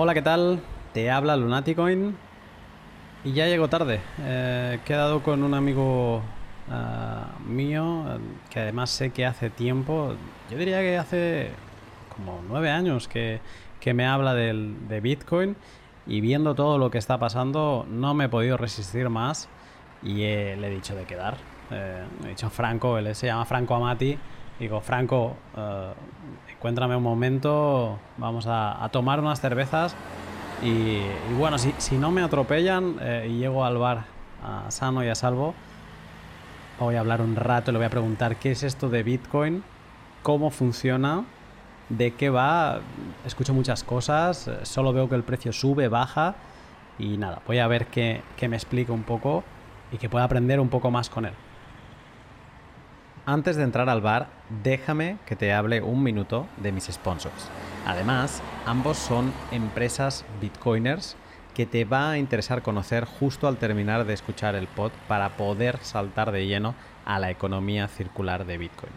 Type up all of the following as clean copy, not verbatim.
Hola, ¿qué tal? Te habla Lunaticoin y ya llego tarde. He quedado con un amigo mío que además sé que hace tiempo, yo diría que hace como 9 años que me habla de Bitcoin, y viendo todo lo que está pasando no me he podido resistir más y le he dicho de quedar. He dicho Franco, él se llama Franco Amati. Digo, Franco, encuéntrame un momento, vamos a tomar unas cervezas y bueno, si no me atropellan y llego al bar sano y a salvo, voy a hablar un rato y le voy a preguntar qué es esto de Bitcoin, cómo funciona, de qué va. Escucho muchas cosas, solo veo que el precio sube, baja y nada, voy a ver que me explique un poco y que pueda aprender un poco más con él. Antes de entrar al bar, déjame que te hable un minuto de mis sponsors. Además, ambos son empresas bitcoiners que te va a interesar conocer justo al terminar de escuchar el pod para poder saltar de lleno a la economía circular de Bitcoin.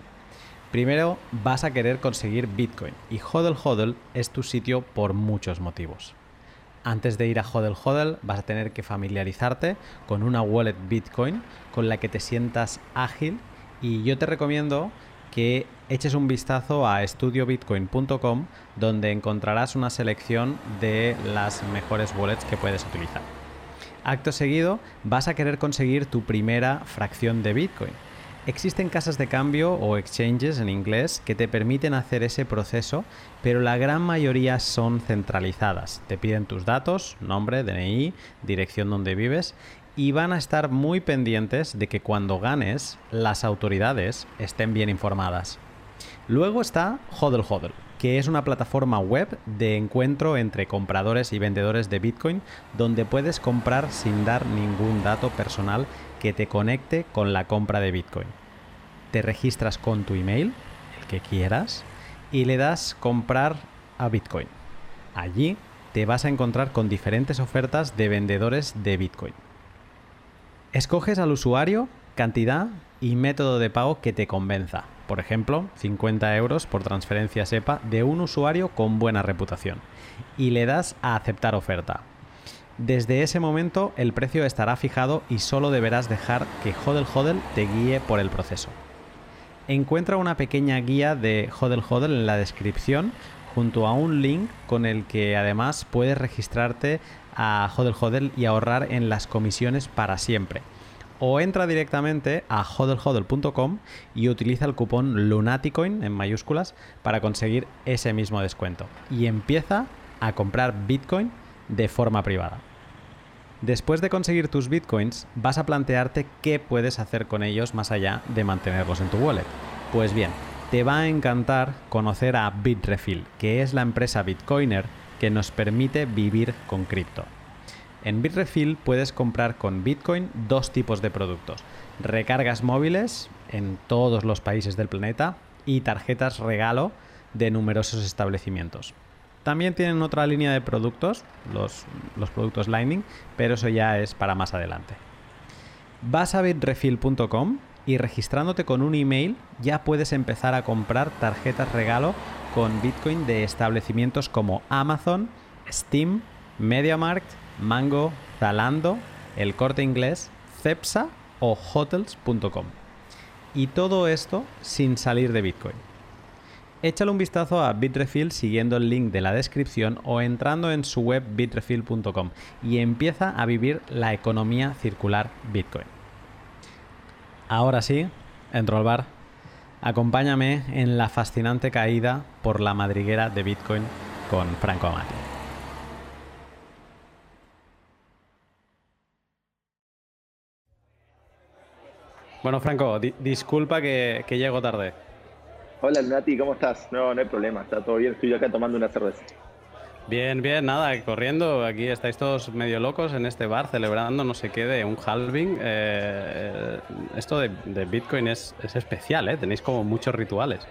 Primero, vas a querer conseguir Bitcoin y Hodl Hodl es tu sitio por muchos motivos. Antes de ir a Hodl Hodl vas a tener que familiarizarte con una wallet Bitcoin con la que te sientas ágil. Y yo te recomiendo que eches un vistazo a estudiobitcoin.com, donde encontrarás una selección de las mejores wallets que puedes utilizar. Acto seguido, vas a querer conseguir tu primera fracción de Bitcoin. Existen casas de cambio o exchanges en inglés que te permiten hacer ese proceso, pero la gran mayoría son centralizadas. Te piden tus datos, nombre, DNI, dirección donde vives, y van a estar muy pendientes de que cuando ganes, las autoridades estén bien informadas. Luego está Hodl Hodl, que es una plataforma web de encuentro entre compradores y vendedores de Bitcoin, donde puedes comprar sin dar ningún dato personal que te conecte con la compra de Bitcoin. Te registras con tu email, el que quieras, y le das comprar a Bitcoin. Allí te vas a encontrar con diferentes ofertas de vendedores de Bitcoin. Escoges al usuario, cantidad y método de pago que te convenza. Por ejemplo, 50 euros por transferencia SEPA de un usuario con buena reputación. Y le das a aceptar oferta. Desde ese momento el precio estará fijado y solo deberás dejar que Hodl Hodl te guíe por el proceso. Encuentra una pequeña guía de Hodl Hodl en la descripción junto a un link con el que además puedes registrarte a Hodl Hodl y ahorrar en las comisiones para siempre. O entra directamente a hodlhodl.com y utiliza el cupón Lunaticoin en mayúsculas para conseguir ese mismo descuento. Y empieza a comprar Bitcoin de forma privada. Después de conseguir tus Bitcoins, vas a plantearte qué puedes hacer con ellos más allá de mantenerlos en tu wallet. Pues bien, te va a encantar conocer a Bitrefill, que es la empresa bitcoiner que nos permite vivir con cripto. En Bitrefill puedes comprar con Bitcoin 2 tipos de productos: recargas móviles en todos los países del planeta y tarjetas regalo de numerosos establecimientos. También tienen otra línea de productos, los productos Lightning, pero eso ya es para más adelante. Vas a bitrefill.com y registrándote con un email ya puedes empezar a comprar tarjetas regalo con Bitcoin de establecimientos como Amazon, Steam, MediaMarkt, Mango, Zalando, El Corte Inglés, Cepsa o Hotels.com. Y todo esto sin salir de Bitcoin. Échale un vistazo a Bitrefill siguiendo el link de la descripción o entrando en su web bitrefill.com y empieza a vivir la economía circular Bitcoin. Ahora sí, entro al bar. Acompáñame en la fascinante caída por la madriguera de Bitcoin con Franco Amati. Bueno, Franco, disculpa que llego tarde. Hola, Nati, ¿cómo estás? No hay problema, está todo bien, estoy acá tomando una cerveza. Bien, nada, corriendo. Aquí estáis todos medio locos en este bar celebrando no sé qué de un halving. Esto de Bitcoin es especial, ¿eh? Tenéis como muchos rituales.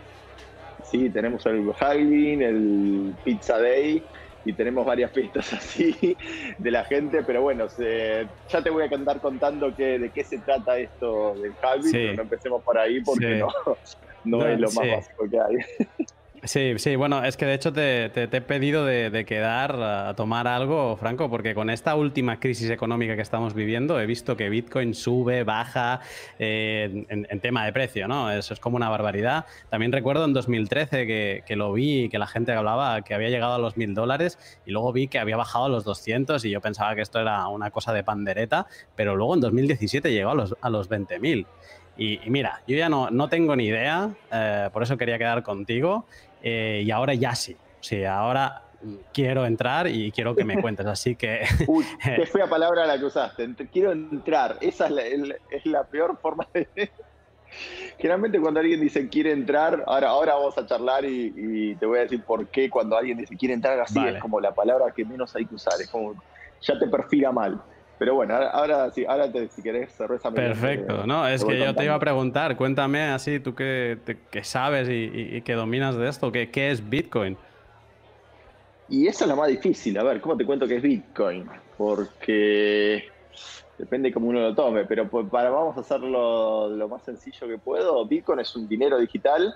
Sí, tenemos el halving, el pizza day y tenemos varias fiestas así de la gente. Pero bueno, ya te voy a andar contando de qué se trata esto del halving. Sí. Pero no empecemos por ahí porque sí. No es lo más básico que hay. Sí, sí, bueno, es que de hecho te he pedido de quedar a tomar algo, Franco, porque con esta última crisis económica que estamos viviendo he visto que Bitcoin sube, baja en tema de precio, ¿no? Eso es como una barbaridad. También recuerdo en 2013 que lo vi, que la gente hablaba que había llegado a los $1000 y luego vi que había bajado a los 200 y yo pensaba que esto era una cosa de pandereta, pero luego en 2017 llegó a los 20.000. Y mira, yo ya no tengo ni idea, por eso quería quedar contigo, y ahora ya sí. Sí, ahora quiero entrar y quiero que me cuentes, así que... Uy, qué fea palabra la que usaste, quiero entrar. Esa es la peor forma de... Generalmente cuando alguien dice quiere entrar, ahora vamos a charlar y te voy a decir por qué cuando alguien dice quiere entrar así, vale. Es como la palabra que menos hay que usar, es como ya te perfila mal. Pero bueno, ahora sí, ahora si querés, cerveza. Perfecto, no, es que yo te iba a preguntar, cuéntame así, tú que sabes y que dominas de esto, ¿qué es Bitcoin? Y esa es la más difícil, a ver, ¿cómo te cuento qué es Bitcoin? Porque depende cómo uno lo tome, pero vamos a hacerlo lo más sencillo que puedo. Bitcoin es un dinero digital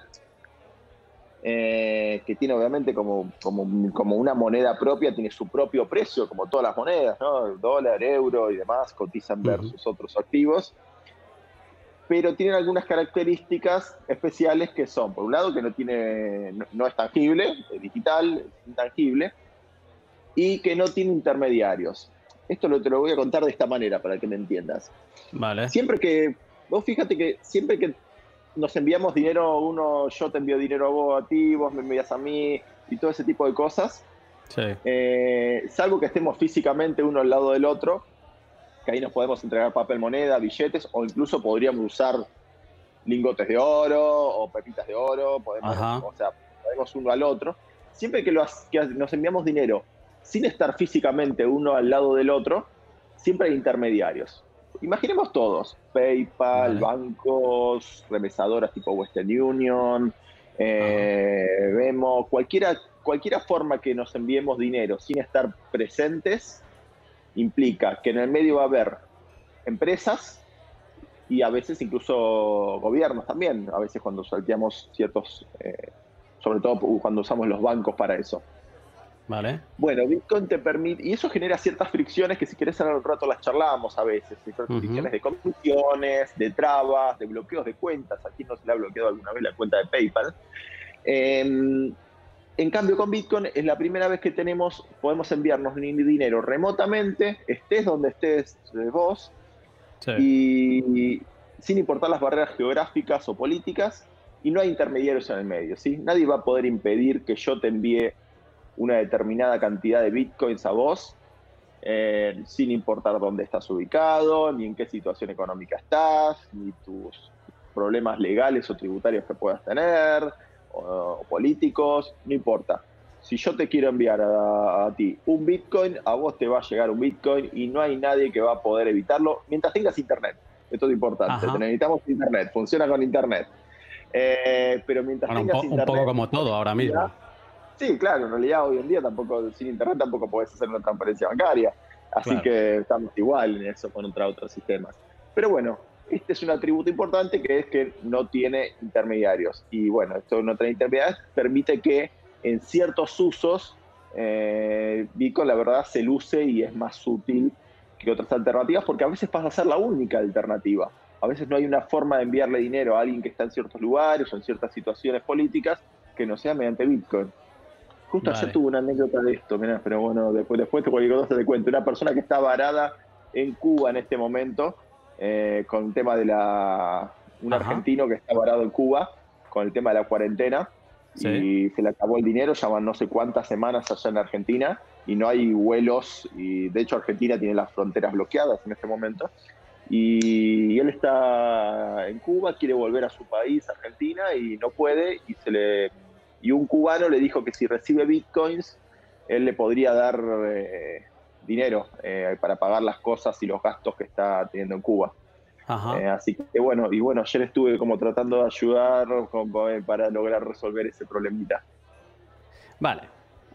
que tiene obviamente como una moneda propia, tiene su propio precio, como todas las monedas, ¿no? El dólar, euro y demás cotizan versus otros activos, pero tienen algunas características especiales que son, por un lado, que no es tangible, es digital, es intangible, y que no tiene intermediarios. Esto te lo voy a contar de esta manera para que me entiendas. Vale. Fíjate que siempre que nos enviamos dinero, yo te envío dinero a vos, a ti, vos me envías a mí y todo ese tipo de cosas. Sí. Salvo que estemos físicamente uno al lado del otro, que ahí nos podemos entregar papel moneda, billetes, o incluso podríamos usar lingotes de oro o pepitas de oro, podemos uno al otro. Siempre que nos enviamos dinero sin estar físicamente uno al lado del otro, siempre hay intermediarios. Imaginemos todos, PayPal, bancos, remesadoras tipo Western Union, Venmo, cualquier forma que nos enviemos dinero sin estar presentes, implica que en el medio va a haber empresas y a veces incluso gobiernos también, a veces cuando salteamos ciertos, sobre todo cuando usamos los bancos para eso. Vale. Bueno, Bitcoin te permite, y eso genera ciertas fricciones que si querés en un rato las charlábamos a veces, fricciones de comisiones, de trabas, de bloqueos de cuentas. Aquí no se le ha bloqueado alguna vez la cuenta de PayPal. En cambio, con Bitcoin es la primera vez que podemos enviarnos dinero remotamente, estés donde estés vos, sí. y sin importar las barreras geográficas o políticas, y no hay intermediarios en el medio, ¿sí? Nadie va a poder impedir que yo te envíe una determinada cantidad de bitcoins a vos, sin importar dónde estás ubicado, ni en qué situación económica estás, ni tus problemas legales o tributarios que puedas tener, o políticos, no importa. Si yo te quiero enviar a ti un bitcoin, a vos te va a llegar un bitcoin y no hay nadie que va a poder evitarlo mientras tengas internet. Esto es importante, necesitamos internet, funciona con internet. Pero mientras tengas internet... Un poco como todo ahora mismo. Sí, claro, en realidad hoy en día tampoco, sin internet tampoco podés hacer una transferencia bancaria. Así que estamos igual en eso con otros sistemas. Pero bueno, este es un atributo importante que es que no tiene intermediarios. Y bueno, esto no tener intermediarios permite que en ciertos usos Bitcoin la verdad se luce y es más útil que otras alternativas porque a veces pasa a ser la única alternativa. A veces no hay una forma de enviarle dinero a alguien que está en ciertos lugares o en ciertas situaciones políticas que no sea mediante Bitcoin. Justo ayer tuve una anécdota de esto, mirá, pero bueno, después de cualquier cosa te cuento. Una persona que está varada en Cuba en este momento, con el tema de un argentino que está varado en Cuba, con el tema de la cuarentena, y se le acabó el dinero, ya van no sé cuántas semanas allá en Argentina, y no hay vuelos, y de hecho Argentina tiene las fronteras bloqueadas en este momento, y él está en Cuba, quiere volver a su país, Argentina, y no puede, y un cubano le dijo que si recibe bitcoins, él le podría dar dinero para pagar las cosas y los gastos que está teniendo en Cuba. Así que bueno, y bueno, ayer estuve como tratando de ayudar para lograr resolver ese problemita. Vale.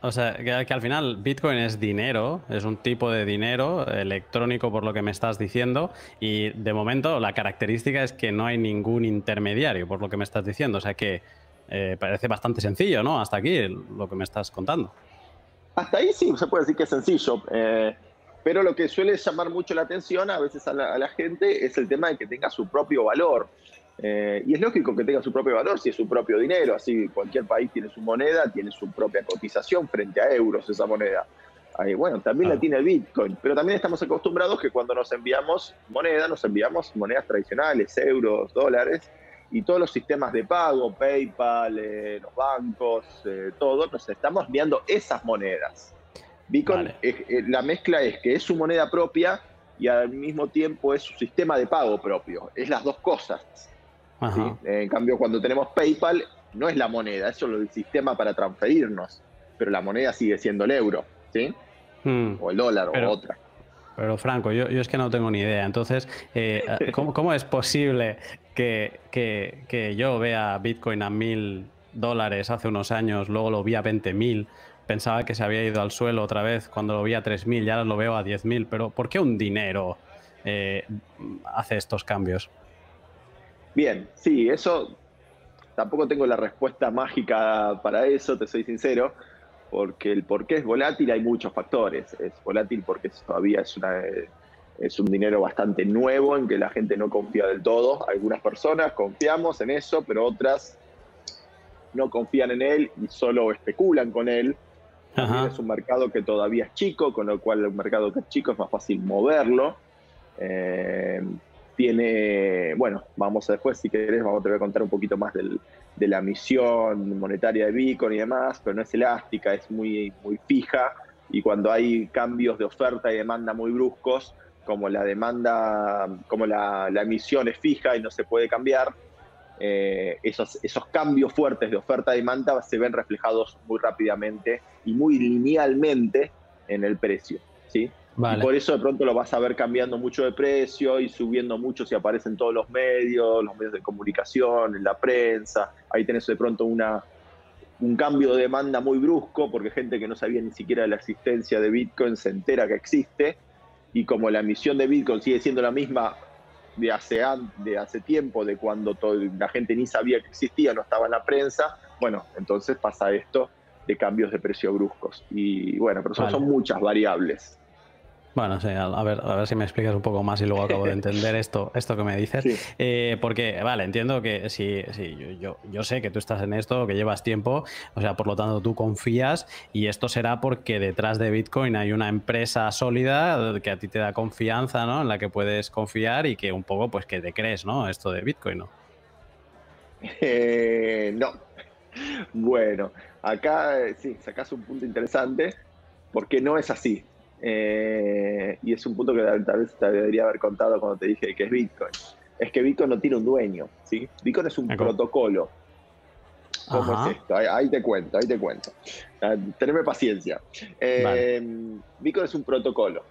O sea, que al final Bitcoin es dinero, es un tipo de dinero electrónico por lo que me estás diciendo y de momento la característica es que no hay ningún intermediario por lo que me estás diciendo. O sea que Parece bastante sencillo, ¿no? Hasta aquí lo que me estás contando. Hasta ahí sí, se puede decir que es sencillo. Pero lo que suele llamar mucho la atención a veces a la gente es el tema de que tenga su propio valor. Y es lógico que tenga su propio valor si es su propio dinero. Así cualquier país tiene su moneda, tiene su propia cotización frente a euros esa moneda. Bueno, también la tiene el Bitcoin, pero también estamos acostumbrados que cuando nos enviamos monedas tradicionales, euros, dólares, y todos los sistemas de pago, PayPal, los bancos, todo, nos estamos enviando esas monedas. Bitcoin, la mezcla es que es su moneda propia y al mismo tiempo es su sistema de pago propio. Es las dos cosas. ¿Sí? En cambio, cuando tenemos PayPal, no es la moneda, es solo el sistema para transferirnos, pero la moneda sigue siendo el euro. ¿Sí? O el dólar, pero, o otra. Pero Franco, yo es que no tengo ni idea. Entonces, ¿cómo es posible que yo vea Bitcoin a $1000 hace unos años, luego lo vi a 20.000, pensaba que se había ido al suelo otra vez cuando lo vi a 3.000 y ahora lo veo a 10.000? Pero ¿por qué un dinero hace estos cambios? Bien, sí, eso tampoco tengo la respuesta mágica para eso, te soy sincero. Porque el porqué es volátil, hay muchos factores. Es volátil porque todavía es un dinero bastante nuevo en que la gente no confía del todo. Algunas personas confiamos en eso, pero otras no confían en él y solo especulan con él. Es un mercado que todavía es chico, con lo cual un mercado que es chico es más fácil moverlo. Bueno, vamos a después, si querés, te voy a contar un poquito más de la misión monetaria de Bitcoin y demás, pero no es elástica, es muy fija, y cuando hay cambios de oferta y demanda muy bruscos, como la demanda, como la emisión es fija y no se puede cambiar, esos cambios fuertes de oferta y demanda se ven reflejados muy rápidamente y muy linealmente en el precio, ¿sí? Vale. Y por eso de pronto lo vas a ver cambiando mucho de precio y subiendo mucho si aparecen todos los medios de comunicación, en la prensa. Ahí tenés de pronto un cambio de demanda muy brusco porque gente que no sabía ni siquiera de la existencia de Bitcoin se entera que existe. Y como la emisión de Bitcoin sigue siendo la misma de hace tiempo, de cuando la gente ni sabía que existía, no estaba en la prensa, bueno, entonces pasa esto de cambios de precio bruscos. Y bueno, pero son muchas variables. Bueno, sí, a ver si me explicas un poco más y luego acabo de entender esto que me dices. Sí. Porque, vale, entiendo que sí, yo sé que tú estás en esto, que llevas tiempo, o sea, por lo tanto tú confías, y esto será porque detrás de Bitcoin hay una empresa sólida que a ti te da confianza, ¿no? En la que puedes confiar y que un poco, pues, que te crees, ¿no? Esto de Bitcoin, ¿no? No. Bueno, acá sí, sacas un punto interesante porque no es así. Y es un punto que tal vez te debería haber contado cuando te dije que es Bitcoin. Es que Bitcoin no tiene un dueño, ¿sí? Bitcoin es un protocolo. ¿Cómo es esto? Ahí te cuento, Teneme paciencia. Bitcoin es un protocolo.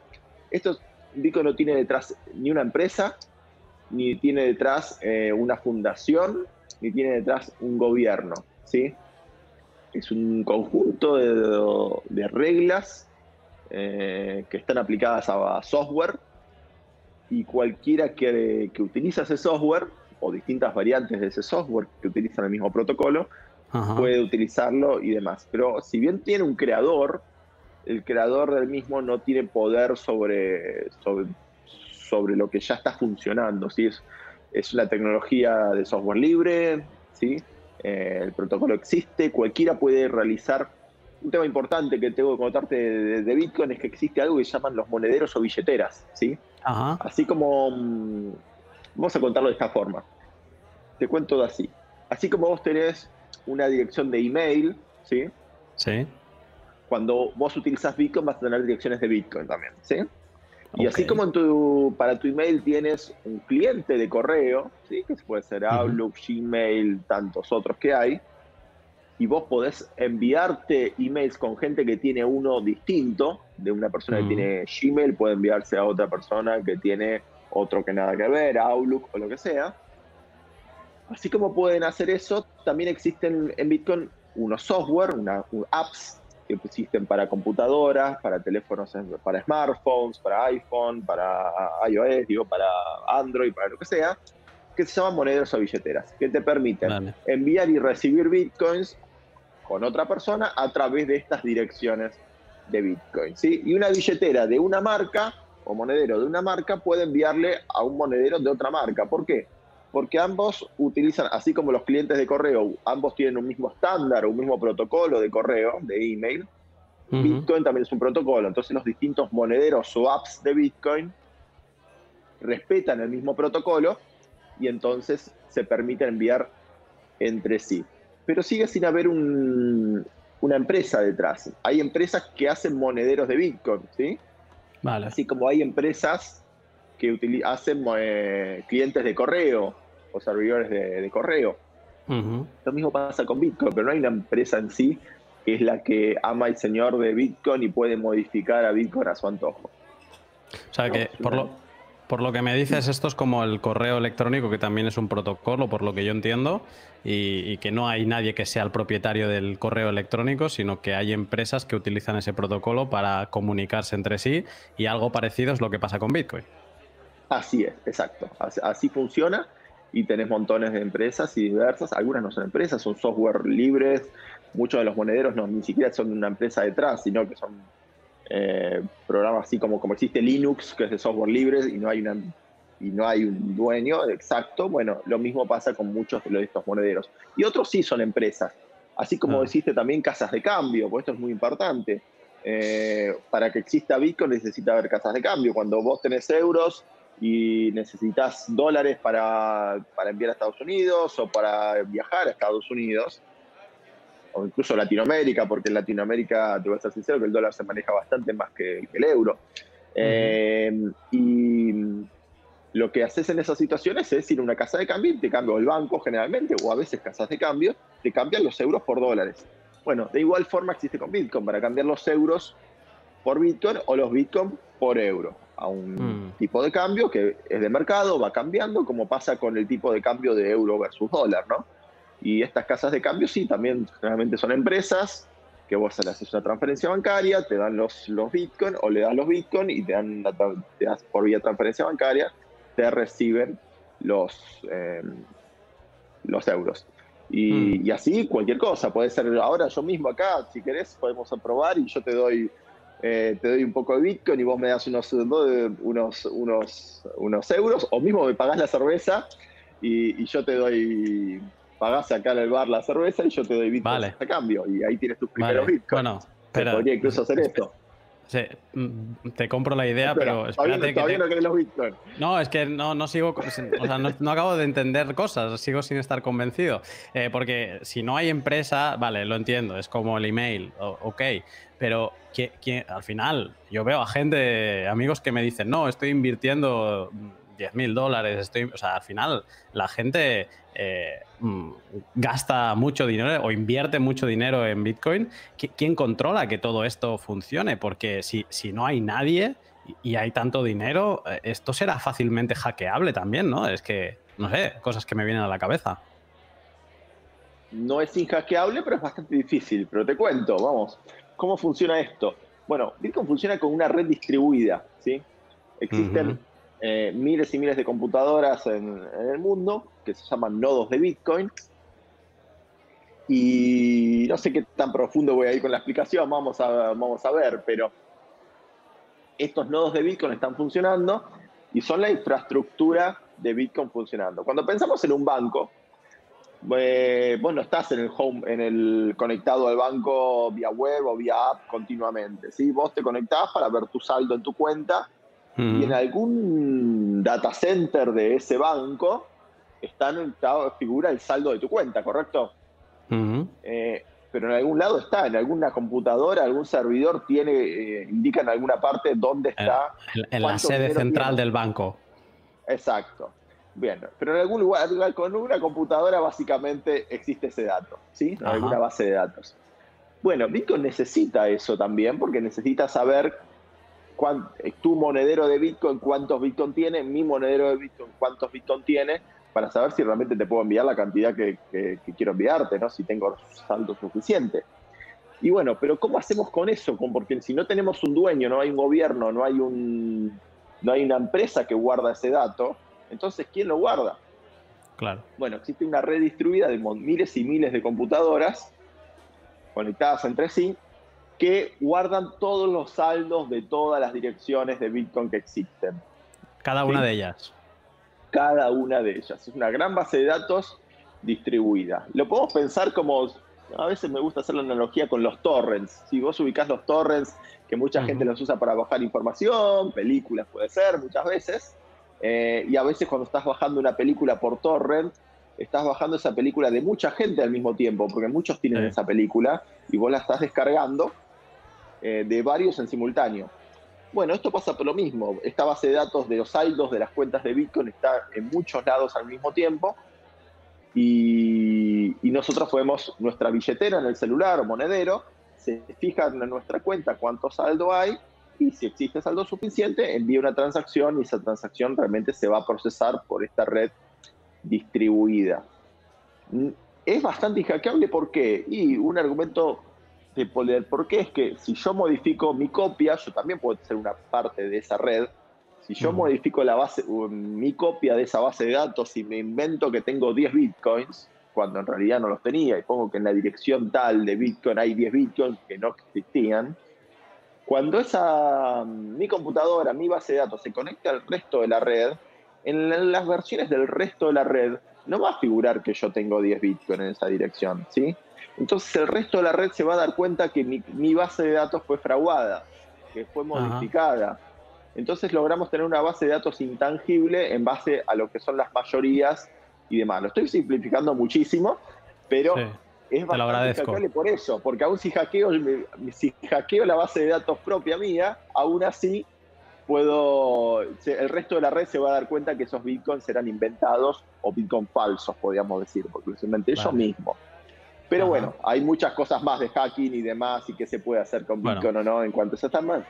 Bitcoin no tiene detrás ni una empresa, ni tiene detrás una fundación, ni tiene detrás un gobierno, ¿sí? Es un conjunto de reglas que están aplicadas a software, y cualquiera que utiliza ese software o distintas variantes de ese software que utilizan el mismo protocolo puede utilizarlo y demás. Pero si bien tiene un creador, el creador del mismo no tiene poder sobre lo que ya está funcionando, ¿sí? Es una tecnología de software libre, ¿sí? El protocolo existe, cualquiera puede realizar. Un tema importante que tengo que contarte de Bitcoin es que existe algo que llaman los monederos o billeteras, ¿sí? Así como... vamos a contarlo de esta forma. Te cuento así. Así como vos tenés una dirección de email, ¿sí? Sí. Cuando vos utilizás Bitcoin vas a tener direcciones de Bitcoin también, ¿sí? Y así como para tu email tienes un cliente de correo, ¿sí? Que puede ser Outlook, Gmail, tantos otros que hay. Y vos podés enviarte emails con gente que tiene uno distinto, de una persona que tiene Gmail, puede enviarse a otra persona que tiene otro que nada que ver, Outlook o lo que sea. Así como pueden hacer eso, también existen en Bitcoin unos software, apps que existen para computadoras, para teléfonos, para smartphones, para iPhone, para iOS, para Android, para lo que sea, que se llaman monederos o billeteras, que te permiten enviar y recibir bitcoins con otra persona a través de estas direcciones de bitcoin, ¿sí? Y una billetera de una marca o monedero de una marca puede enviarle a un monedero de otra marca. ¿Por qué? Porque ambos utilizan, así como los clientes de correo, ambos tienen un mismo estándar, un mismo protocolo de correo, de email. Bitcoin también es un protocolo, entonces los distintos monederos o apps de Bitcoin respetan el mismo protocolo y entonces se permite enviar entre sí. Pero sigue sin haber una empresa detrás. Hay empresas que hacen monederos de Bitcoin, ¿sí? Vale. Así como hay empresas que hacen clientes de correo o servidores de correo. Lo mismo pasa con Bitcoin, pero no hay una empresa en sí que es la que ama el señor de Bitcoin y puede modificar a Bitcoin a su antojo. O sea, que por lo que me dices, esto es como el correo electrónico, que también es un protocolo, por lo que yo entiendo, y que no hay nadie que sea el propietario del correo electrónico, sino que hay empresas que utilizan ese protocolo para comunicarse entre sí, y algo parecido es lo que pasa con Bitcoin. Así es, exacto. Así funciona, y tenés montones de empresas y diversas. Algunas no son empresas, son software libres. Muchos de los monederos no, ni siquiera son de una empresa detrás, sino que son programas así como existe Linux, que es de software libre y no hay un dueño exacto. Bueno, lo mismo pasa con muchos de estos monederos. Y otros sí son empresas, así como existe también casas de cambio, porque esto es muy importante. Para que exista Bitcoin necesita haber casas de cambio. Cuando vos tenés euros y necesitas dólares para enviar a Estados Unidos o para viajar a Estados Unidos, o incluso Latinoamérica, porque en Latinoamérica, te voy a ser sincero, que el dólar se maneja bastante más que el euro. Y lo que haces en esas situaciones es ir a una casa de cambio y te cambio el banco generalmente, o a veces casas de cambio, te cambian los euros por dólares. Bueno, de igual forma existe con Bitcoin, para cambiar los euros por Bitcoin o los Bitcoin por euro, a un tipo de cambio que es de mercado, va cambiando, como pasa con el tipo de cambio de euro versus dólar, ¿no? Y estas casas de cambio, sí, también generalmente son empresas que vos le haces una transferencia bancaria, te dan los Bitcoin o le das los Bitcoin y te das por vía transferencia bancaria, te reciben los euros. Y así cualquier cosa. Puede ser ahora yo mismo acá, si querés, podemos probar y yo te doy un poco de Bitcoin y vos me das unos euros, o mismo me pagás la cerveza y yo te doy... Pagás acá en el bar la cerveza y yo te doy bitcoins a cambio. Y ahí tienes tus primeros bitcoins. Bueno, pero podría incluso hacer esto. Sí, te compro la idea, pero espérate todavía no querés los bitcoins. No, es que no sigo... O sea, no acabo de entender cosas. Sigo sin estar convencido. Porque si no hay empresa... Vale, lo entiendo. Es como el email. Ok. Pero al final yo veo a gente, amigos que me dicen no, estoy invirtiendo... $10.000, o sea, al final la gente gasta mucho dinero o invierte mucho dinero en Bitcoin. ¿Quién controla que todo esto funcione? Porque si no hay nadie y hay tanto dinero, esto será fácilmente hackeable también, ¿no? Es que, no sé, cosas que me vienen a la cabeza. No es inhackeable, pero es bastante difícil. Pero te cuento, vamos, ¿cómo funciona esto? Bueno, Bitcoin funciona con una red distribuida, ¿sí? Existen... miles y miles de computadoras en el mundo, que se llaman nodos de Bitcoin. Y no sé qué tan profundo voy a ir con la explicación, vamos a ver, pero estos nodos de Bitcoin están funcionando y son la infraestructura de Bitcoin funcionando. Cuando pensamos en un banco, vos no estás conectado al banco vía web o vía app continuamente, ¿sí? Vos te conectás para ver tu saldo en tu cuenta. Y en algún data center de ese banco figura el saldo de tu cuenta, ¿correcto? Pero en algún lado está, en alguna computadora, algún servidor indica en alguna parte dónde está. En la sede central del banco. Exacto. Bien, pero en algún lugar, con una computadora básicamente existe ese dato, ¿sí? En alguna base de datos. Bueno, Bitcoin necesita eso también, porque necesita saber... tu monedero de Bitcoin, cuántos Bitcoin tiene, mi monedero de Bitcoin, cuántos Bitcoin tiene, para saber si realmente te puedo enviar la cantidad que quiero enviarte, ¿no? Si tengo saldo suficiente. Y bueno, pero ¿cómo hacemos con eso? Porque si no tenemos un dueño, no hay un gobierno, no hay una empresa que guarda ese dato, entonces ¿quién lo guarda? Claro. Bueno, existe una red distribuida de miles y miles de computadoras conectadas entre sí que guardan todos los saldos de todas las direcciones de Bitcoin que existen. Cada una de ellas. Cada una de ellas. Es una gran base de datos distribuida. Lo podemos pensar como... A veces me gusta hacer la analogía con los torrents. Si vos ubicás los torrents, que mucha gente los usa para bajar información, películas puede ser, muchas veces. Y a veces cuando estás bajando una película por torrent, estás bajando esa película de mucha gente al mismo tiempo, porque muchos tienen esa película y vos la estás descargando de varios en simultáneo. Bueno, esto pasa por lo mismo. Esta base de datos de los saldos de las cuentas de Bitcoin está en muchos lados al mismo tiempo. Y nosotros ponemos nuestra billetera en el celular o monedero, se fijan en nuestra cuenta cuánto saldo hay y si existe saldo suficiente, envía una transacción y esa transacción realmente se va a procesar por esta red distribuida. Es bastante inhackeable, ¿por qué? Y un argumento de por qué es que si yo modifico mi copia, yo también puedo ser una parte de esa red. Si yo modifico la base, mi copia de esa base de datos y me invento que tengo 10 bitcoins, cuando en realidad no los tenía, y pongo que en la dirección tal de bitcoin hay 10 bitcoins que no existían, cuando mi computadora, mi base de datos, se conecta al resto de la red, en las versiones del resto de la red no va a figurar que yo tengo 10 bitcoins en esa dirección, ¿sí? Entonces el resto de la red se va a dar cuenta que mi base de datos fue fraguada, que fue modificada. Entonces logramos tener una base de datos intangible en base a lo que son las mayorías y demás. Lo estoy simplificando muchísimo, pero sí, es bastante hackeable por eso. Porque aún si hackeo la base de datos propia mía, aún así el resto de la red se va a dar cuenta que esos bitcoins serán inventados o bitcoin falsos, podríamos decir, porque los inventé yo mismo. Pero bueno, hay muchas cosas más de hacking y demás, y qué se puede hacer con bitcoin o no en cuanto a esos temas.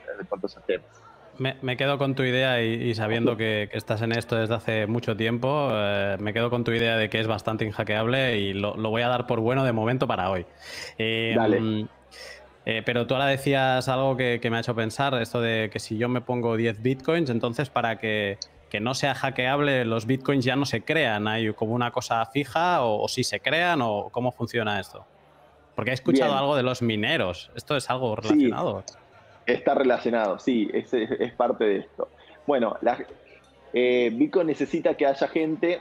Me quedo con tu idea y sabiendo que estás en esto desde hace mucho tiempo, me quedo con tu idea de que es bastante inhackeable y lo voy a dar por bueno de momento para hoy. Dale. Pero tú ahora decías algo que me ha hecho pensar, esto de que si yo me pongo 10 bitcoins, entonces para que no sea hackeable, los bitcoins ya no se crean. ¿Hay como una cosa fija o si se crean o cómo funciona esto? Porque he escuchado algo de los mineros. ¿Esto es algo relacionado? Sí. Está relacionado, sí, es parte de esto. Bueno, Bitcoin necesita que haya gente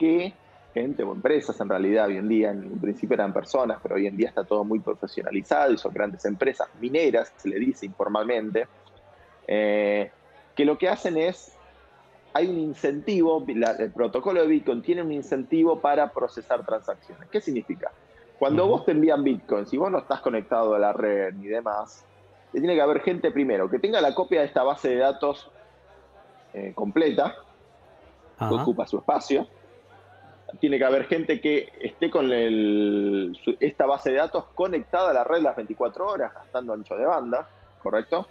o empresas en realidad, hoy en día, en principio eran personas, pero hoy en día está todo muy profesionalizado y son grandes empresas mineras, se le dice informalmente, que lo que hacen es, hay un incentivo, el protocolo de Bitcoin tiene un incentivo para procesar transacciones. ¿Qué significa? Cuando vos te envían Bitcoin, si vos no estás conectado a la red ni demás, tiene que haber gente primero que tenga la copia de esta base de datos completa, que ocupa su espacio. Tiene que haber gente que esté con esta base de datos conectada a la red las 24 horas, gastando ancho de banda, ¿correcto?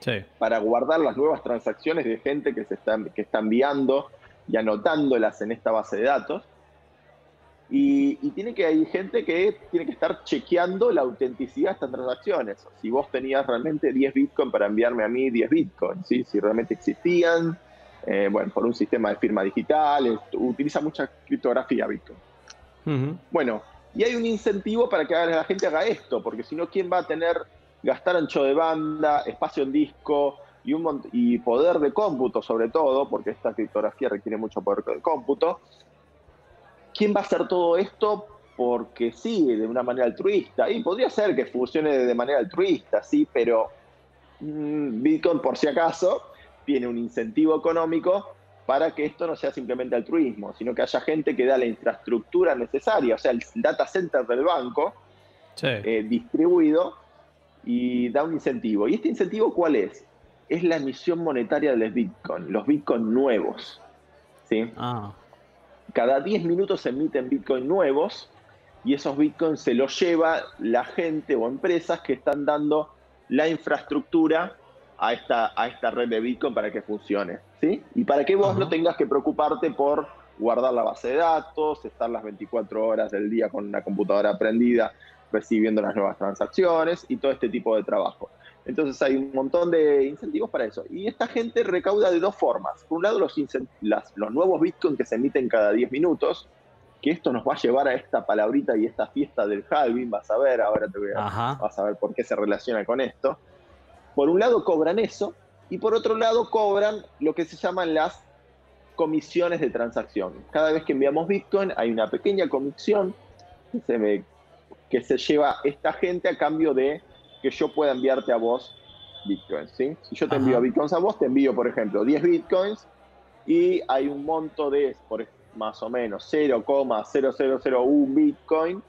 Sí. Para guardar las nuevas transacciones de gente que está enviando y anotándolas en esta base de datos. Y hay gente que tiene que estar chequeando la autenticidad de estas transacciones. Si vos tenías realmente 10 bitcoins para enviarme a mí 10 bitcoins, ¿sí? Si realmente existían, bueno, por un sistema de firma digital, utiliza mucha criptografía Bitcoin. Bueno, y hay un incentivo para que la gente haga esto, porque si no, ¿quién va a gastar ancho de banda, espacio en disco y poder de cómputo sobre todo, porque esta criptografía requiere mucho poder de cómputo? ¿Quién va a hacer todo esto? Porque sí, de una manera altruista. Y podría ser que funcione de manera altruista, sí, pero Bitcoin, por si acaso, tiene un incentivo económico para que esto no sea simplemente altruismo, sino que haya gente que da la infraestructura necesaria, o sea, el data center del banco distribuido, y da un incentivo. ¿Y este incentivo cuál es? Es la emisión monetaria de los Bitcoin nuevos. ¿Sí? Cada 10 minutos se emiten Bitcoin nuevos y esos Bitcoins se los lleva la gente o empresas que están dando la infraestructura a esta red de Bitcoin para que funcione, ¿sí? Y para que vos no tengas que preocuparte por guardar la base de datos, estar las 24 horas del día con una computadora prendida recibiendo las nuevas transacciones y todo este tipo de trabajo. Entonces hay un montón de incentivos para eso. Y esta gente recauda de dos formas. Por un lado, los nuevos Bitcoin que se emiten cada 10 minutos, que esto nos va a llevar a esta palabrita y esta fiesta del halving, vas a ver, ahora te voy a, vas a ver por qué se relaciona con esto. Por un lado cobran eso, y por otro lado cobran lo que se llaman las comisiones de transacción. Cada vez que enviamos Bitcoin hay una pequeña comisión que se lleva esta gente a cambio de que yo pueda enviarte a vos Bitcoins, ¿sí? Si yo te envío Bitcoins a vos, te envío, por ejemplo, 10 Bitcoins y hay un monto de, por más o menos, 0,0001 Bitcoin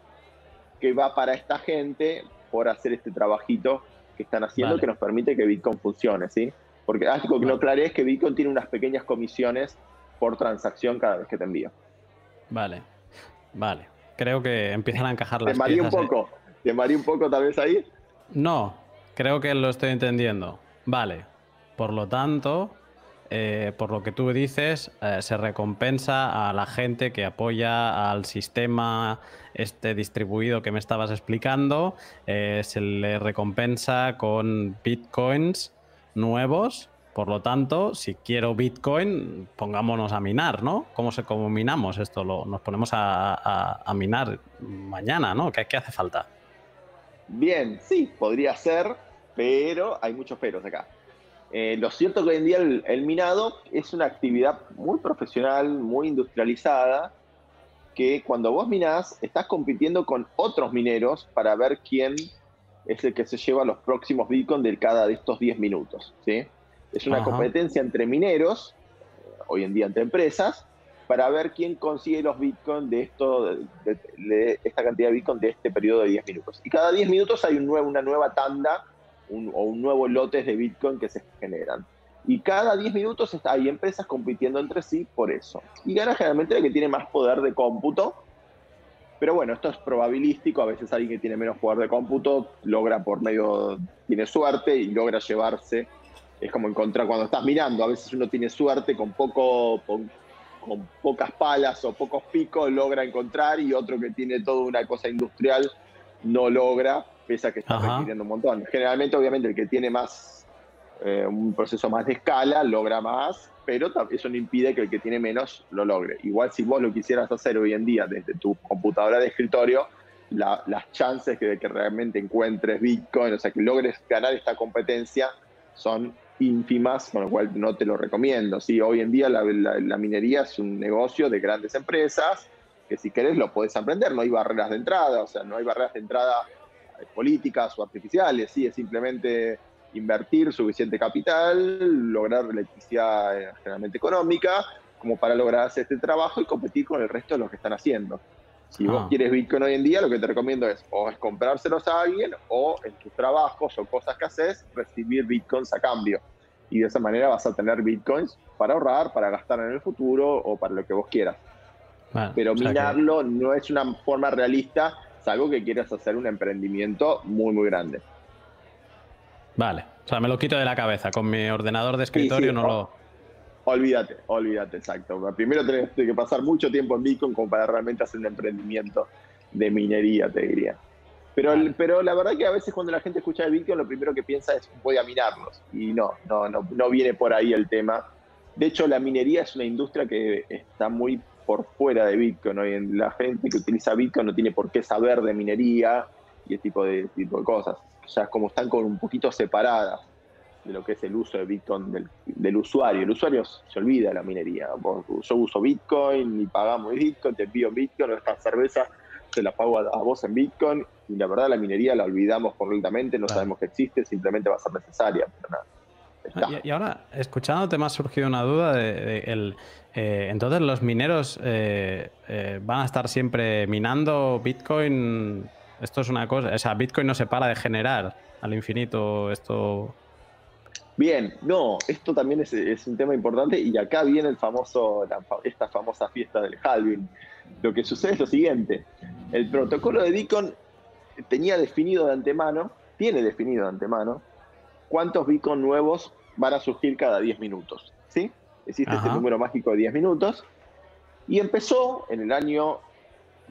que va para esta gente por hacer este trabajito que están haciendo, que nos permite que Bitcoin funcione, ¿sí? Porque algo que no aclaré es que Bitcoin tiene unas pequeñas comisiones por transacción cada vez que te envío. Vale, vale. Creo que empiezan a encajar las piezas. ¿Te mareé un poco tal vez ahí? No, creo que lo estoy entendiendo. Vale. Por lo tanto, por lo que tú dices, se recompensa a la gente que apoya al sistema este distribuido que me estabas explicando. Se le recompensa con bitcoins nuevos. Por lo tanto, si quiero Bitcoin, pongámonos a minar, ¿no? ¿Cómo minamos esto? Nos ponemos a minar mañana, ¿no? ¿Qué hace falta? Bien, sí, podría ser, pero hay muchos peros acá. Lo cierto que hoy en día el minado es una actividad muy profesional, muy industrializada, que cuando vos minás, estás compitiendo con otros mineros para ver quién es el que se lleva los próximos Bitcoin de cada de estos 10 minutos, ¿sí? Es una competencia entre mineros, hoy en día entre empresas, para ver quién consigue los bitcoins de esta cantidad de bitcoins de este periodo de 10 minutos. Y cada 10 minutos hay una nueva tanda o un nuevo lote de bitcoin que se generan. Y cada 10 minutos hay empresas compitiendo entre sí por eso. Y gana generalmente el que tiene más poder de cómputo. Pero bueno, esto es probabilístico. A veces alguien que tiene menos poder de cómputo logra tiene suerte y logra llevarse. Es como encontrar cuando estás mirando, a veces uno tiene suerte con pocas palas o pocos picos logra encontrar y otro que tiene toda una cosa industrial no logra, pese a que está requiriendo un montón. Generalmente, obviamente, el que tiene más un proceso más de escala logra más, pero eso no impide que el que tiene menos lo logre. Igual si vos lo quisieras hacer hoy en día desde tu computadora de escritorio, las chances de que realmente encuentres Bitcoin, o sea, que logres ganar esta competencia, son ínfimas, con lo cual no te lo recomiendo, ¿sí? Hoy en día la minería es un negocio de grandes empresas que si querés lo podés aprender, no hay barreras de entrada, o sea, no hay barreras de entrada políticas o artificiales, ¿sí? Es simplemente invertir suficiente capital, lograr electricidad generalmente económica, como para lograr hacer este trabajo y competir con el resto de los que están haciendo. Si vos quieres Bitcoin hoy en día, lo que te recomiendo es comprárselos a alguien o en tus trabajos o cosas que haces, recibir Bitcoins a cambio. Y de esa manera vas a tener Bitcoins para ahorrar, para gastar en el futuro o para lo que vos quieras. Bueno, pero minarlo no es una forma realista, salvo que quieras hacer un emprendimiento muy, muy grande. Vale, o sea, me lo quito de la cabeza. Con mi ordenador de escritorio sí, no lo... Olvídate, exacto. Primero tenés que pasar mucho tiempo en Bitcoin como para realmente hacer un emprendimiento de minería, te diría. Pero la verdad que a veces cuando la gente escucha de Bitcoin, lo primero que piensa es voy a minarlos. Y no viene por ahí el tema. De hecho, la minería es una industria que está muy por fuera de Bitcoin, ¿no? La gente que utiliza Bitcoin no tiene por qué saber de minería y ese tipo de cosas. Ya como están con un poquito separadas de lo que es el uso de Bitcoin del usuario. El usuario se olvida de la minería. Yo uso Bitcoin y pagamos Bitcoin, te envío Bitcoin, esta cerveza te la pago a vos en Bitcoin. Y la verdad, la minería la olvidamos completamente, no sabemos que existe, simplemente va a ser necesaria. Pero nada, y ahora, escuchándote, me ha surgido una duda. Entonces, ¿los mineros van a estar siempre minando Bitcoin? Esto es una cosa... O sea, Bitcoin no se para de generar al infinito esto... Bien, no, esto también es un tema importante y acá viene esta famosa fiesta del halving. Lo que sucede es lo siguiente, el protocolo de Bitcoin tiene definido de antemano cuántos Bitcoin nuevos van a surgir cada 10 minutos, ¿sí? Existe este número mágico de 10 minutos y empezó en el año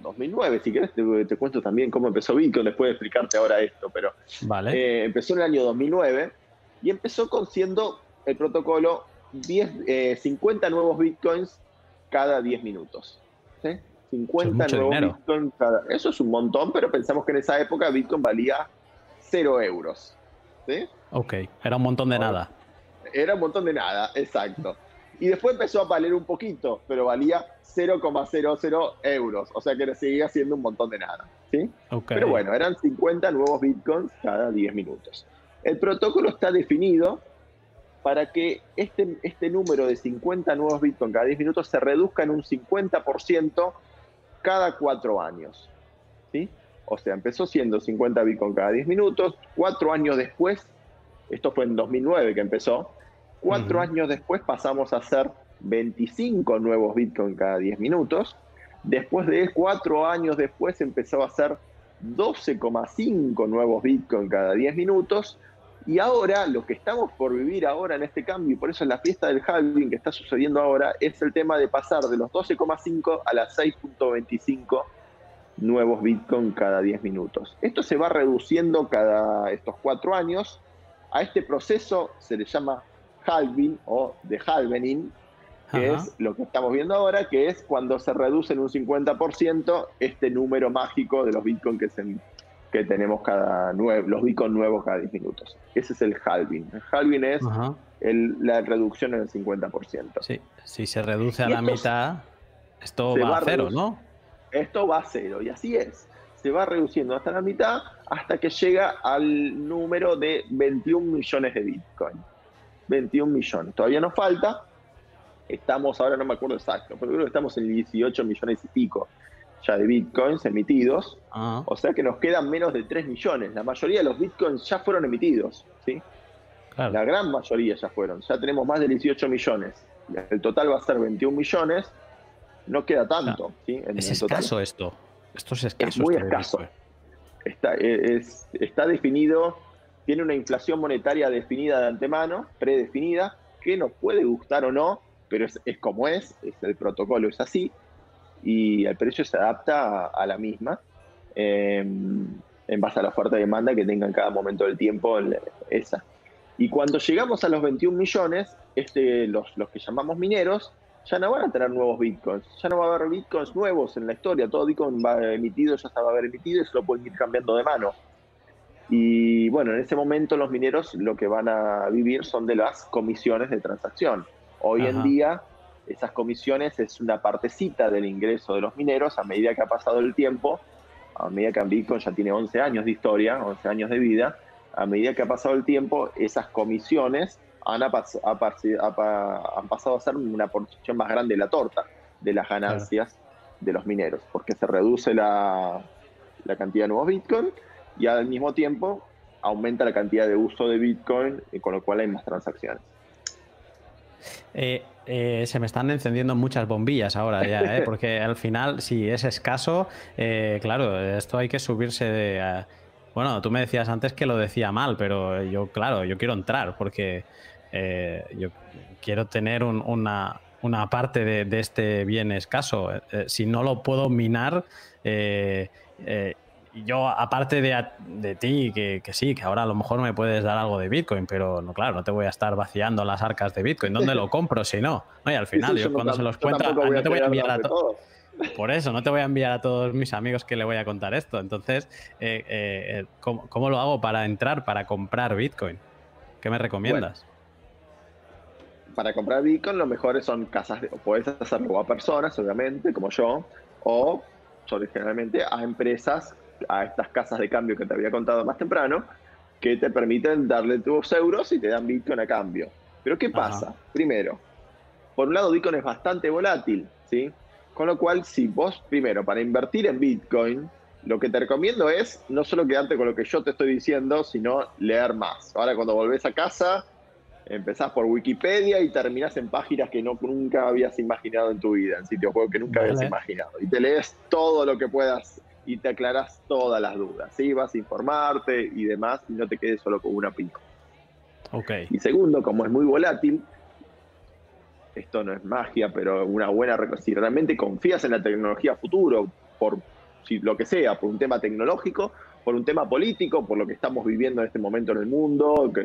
2009, si querés te cuento también cómo empezó Bitcoin, después de explicarte ahora esto, pero vale. Empezó en el año 2009 y empezó con siendo el protocolo 50 nuevos Bitcoins cada 10 minutos. ¿Sí? 50 nuevos Bitcoins cada... Eso es un montón, pero pensamos que en esa época Bitcoin valía 0 euros. ¿Sí? Ok, era un montón de nada. Era un montón de nada, exacto. Y después empezó a valer un poquito, pero valía 0,00 euros. O sea que seguía siendo un montón de nada. ¿Sí? Okay. Pero bueno, eran 50 nuevos Bitcoins cada 10 minutos. El protocolo está definido para que este número de 50 nuevos Bitcoins cada 10 minutos se reduzca en un 50% cada 4 años. ¿Sí? O sea, empezó siendo 50 Bitcoin cada 10 minutos. 4 años después, esto fue en 2009 que empezó, 4 años después pasamos a hacer 25 nuevos Bitcoin cada 10 minutos. Después de 4 años después empezó a hacer 12,5 nuevos Bitcoin cada 10 minutos. Y ahora, lo que estamos por vivir ahora en este cambio, y por eso en la fiesta del halving que está sucediendo ahora, es el tema de pasar de los 12,5 a las 6,25 nuevos Bitcoin cada 10 minutos. Esto se va reduciendo cada estos 4 años. A este proceso se le llama halving o de halvening, que es lo que estamos viendo ahora, que es cuando se reduce en un 50% este número mágico de los Bitcoin que tenemos los Bitcoin nuevos cada 10 minutos. Ese es el halving. El halving es la reducción en el 50%. Sí. Si se reduce a la mitad, esto va a cero, ¿no? Esto va a cero, y así es. Se va reduciendo hasta la mitad, hasta que llega al número de 21 millones de Bitcoin. 21 millones. Todavía nos falta. Estamos, ahora no me acuerdo exacto, pero creo que estamos en 18 millones y pico ya de Bitcoins emitidos. O sea que nos quedan menos de 3 millones. La mayoría de los Bitcoins ya fueron emitidos. ¿Sí? Claro. La gran mayoría ya fueron. Ya tenemos más de 18 millones. El total va a ser 21 millones. No queda tanto. ¿Sí? Es escaso esto. Esto es escaso. Es muy escaso. Está definido, tiene una inflación monetaria definida de antemano, predefinida, que nos puede gustar o no, pero es como es el protocolo, es así, y el precio se adapta a la misma, en base a la oferta y demanda que tenga en cada momento del tiempo esa. Y cuando llegamos a los 21 millones, los que llamamos mineros, ya no van a tener nuevos bitcoins, ya no va a haber bitcoins nuevos en la historia, todo bitcoin ya se va a haber emitido y se lo pueden ir cambiando de mano. Y bueno, en ese momento los mineros lo que van a vivir son de las comisiones de transacción. Hoy en día esas comisiones es una partecita del ingreso de los mineros a medida que ha pasado el tiempo, a medida que Bitcoin ya tiene 11 años de historia, 11 años de vida, a medida que ha pasado el tiempo esas comisiones han pasado a ser una porción más grande de la torta de las ganancias de los mineros, porque se reduce la cantidad de nuevos Bitcoin. Y al mismo tiempo aumenta la cantidad de uso de Bitcoin, con lo cual hay más transacciones. Se me están encendiendo muchas bombillas ahora ya, porque al final, si es escaso, claro, esto hay que subirse de... Bueno, tú me decías antes que lo decía mal, pero yo quiero entrar, porque yo quiero tener una parte de este bien escaso. Si no lo puedo minar... yo, aparte de ti, que sí, que ahora a lo mejor me puedes dar algo de Bitcoin, pero no, claro, no te voy a estar vaciando las arcas de Bitcoin. ¿Dónde lo compro si no? No, y al final, yo cuando se los cuenta, no te voy a enviar a todos. Por eso, no te voy a enviar a todos mis amigos que le voy a contar esto. Entonces, ¿cómo lo hago para entrar, para comprar Bitcoin? ¿Qué me recomiendas? Bueno, para comprar Bitcoin, lo mejor son casas, puedes hacerlo a personas, obviamente, como yo, o generalmente a empresas, a estas casas de cambio que te había contado más temprano, que te permiten darle tus euros y te dan Bitcoin a cambio. Pero ¿qué pasa? Primero, por un lado Bitcoin es bastante volátil, ¿sí? Con lo cual, si vos, primero, para invertir en Bitcoin, lo que te recomiendo es no solo quedarte con lo que yo te estoy diciendo, sino leer más. Ahora, cuando volvés a casa, empezás por Wikipedia y terminás en páginas que nunca habías imaginado en tu vida, en sitios web que nunca habías imaginado. Y te lees todo lo que puedas y te aclaras todas las dudas, ¿sí? Vas a informarte y demás, y no te quedes solo con una opinión. Okay. Y segundo, como es muy volátil, esto no es magia, pero si realmente confías en la tecnología futuro, por lo que sea, por un tema tecnológico, por un tema político, por lo que estamos viviendo en este momento en el mundo, que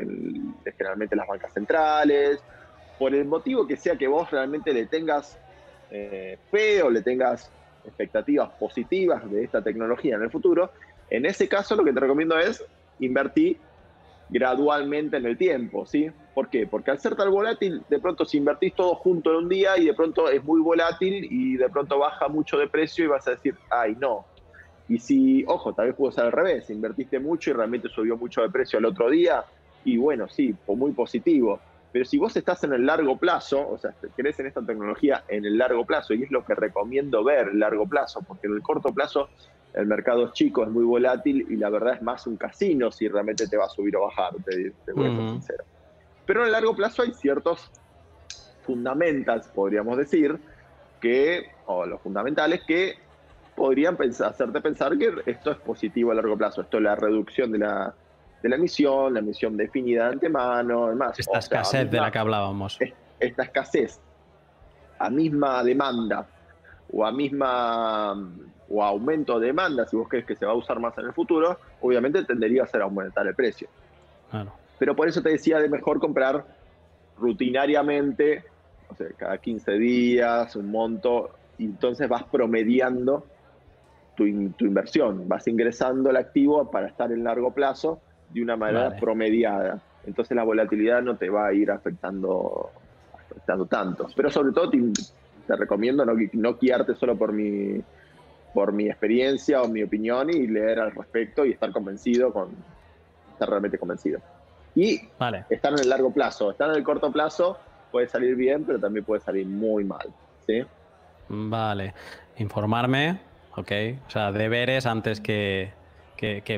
generalmente las bancas centrales, por el motivo que sea que vos realmente le tengas fe o le tengas expectativas positivas de esta tecnología en el futuro, en ese caso lo que te recomiendo es invertir gradualmente en el tiempo, ¿sí? ¿Por qué? Porque al ser tan volátil, de pronto si invertís todo junto en un día y de pronto es muy volátil y de pronto baja mucho de precio y vas a decir, ay no. Y si, ojo, tal vez pudo ser al revés, invertiste mucho y realmente subió mucho de precio al otro día, y bueno, sí, muy positivo. Pero si vos estás en el largo plazo, o sea, crees en esta tecnología en el largo plazo, y es lo que recomiendo ver, el largo plazo, porque en el corto plazo el mercado es chico, es muy volátil, y la verdad es más un casino si realmente te va a subir o bajar, te voy a ser sincero. Pero en el largo plazo hay ciertos fundamentals, podríamos decir, que, o los fundamentales que podrían hacerte pensar que esto es positivo a largo plazo. Esto es la reducción de la emisión, la emisión definida de antemano, además. Esta escasez de la que hablábamos. Esta escasez a misma demanda o aumento de demanda, si vos crees que se va a usar más en el futuro, obviamente tendería a ser aumentar el precio. Claro. Pero por eso te decía de mejor comprar rutinariamente, o sea, cada 15 días, un monto, y entonces vas promediando tu inversión, vas ingresando el activo para estar en largo plazo de una manera promediada. Entonces la volatilidad no te va a ir afectando tanto. Pero sobre todo te recomiendo no guiarte solo por mi experiencia o mi opinión y leer al respecto y estar convencido, estar realmente convencido. Y estar en el largo plazo. Estar en el corto plazo puede salir bien, pero también puede salir muy mal, ¿sí? Vale. Informarme. Ok, o sea, deberes antes que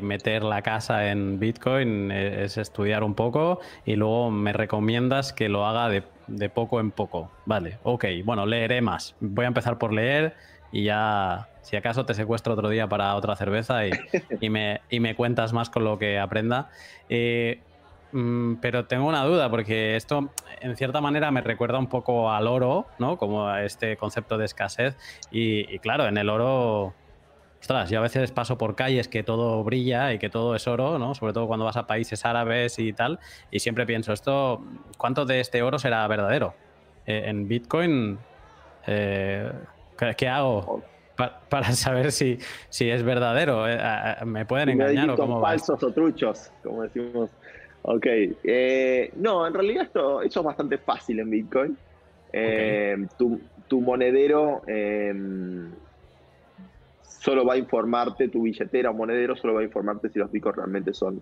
meter la casa en Bitcoin es estudiar un poco y luego me recomiendas que lo haga de poco en poco. Vale, ok, bueno, leeré más. Voy a empezar por leer y ya, si acaso te secuestro otro día para otra cerveza y me cuentas más con lo que aprenda. Pero tengo una duda, porque esto en cierta manera me recuerda un poco al oro, ¿no? Como a este concepto de escasez. Y claro, en el oro, ostras, yo a veces paso por calles que todo brilla y que todo es oro, ¿no? Sobre todo cuando vas a países árabes y tal. Y siempre pienso, esto, ¿cuánto de este oro será verdadero? En Bitcoin, ¿qué hago para saber si es verdadero? ¿Me pueden engañar o cómo va? Falsos o truchos, como decimos. Ok, no, en realidad eso es bastante fácil en Bitcoin. Tu monedero solo va a informarte, tu billetera o monedero solo va a informarte si los bitcoins realmente son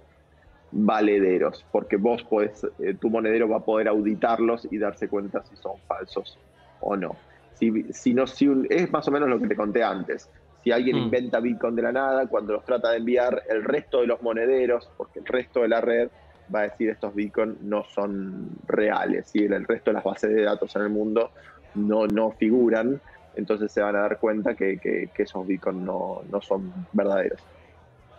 valederos, porque vos podés, tu monedero va a poder auditarlos y darse cuenta si son falsos o no. Es más o menos lo que te conté antes. Si alguien inventa Bitcoin de la nada, cuando los trata de enviar el resto de los monederos, porque el resto de la red va a decir estos bitcoins no son reales, ¿sí? El resto de las bases de datos en el mundo no figuran, entonces se van a dar cuenta que esos bitcoins no son verdaderos.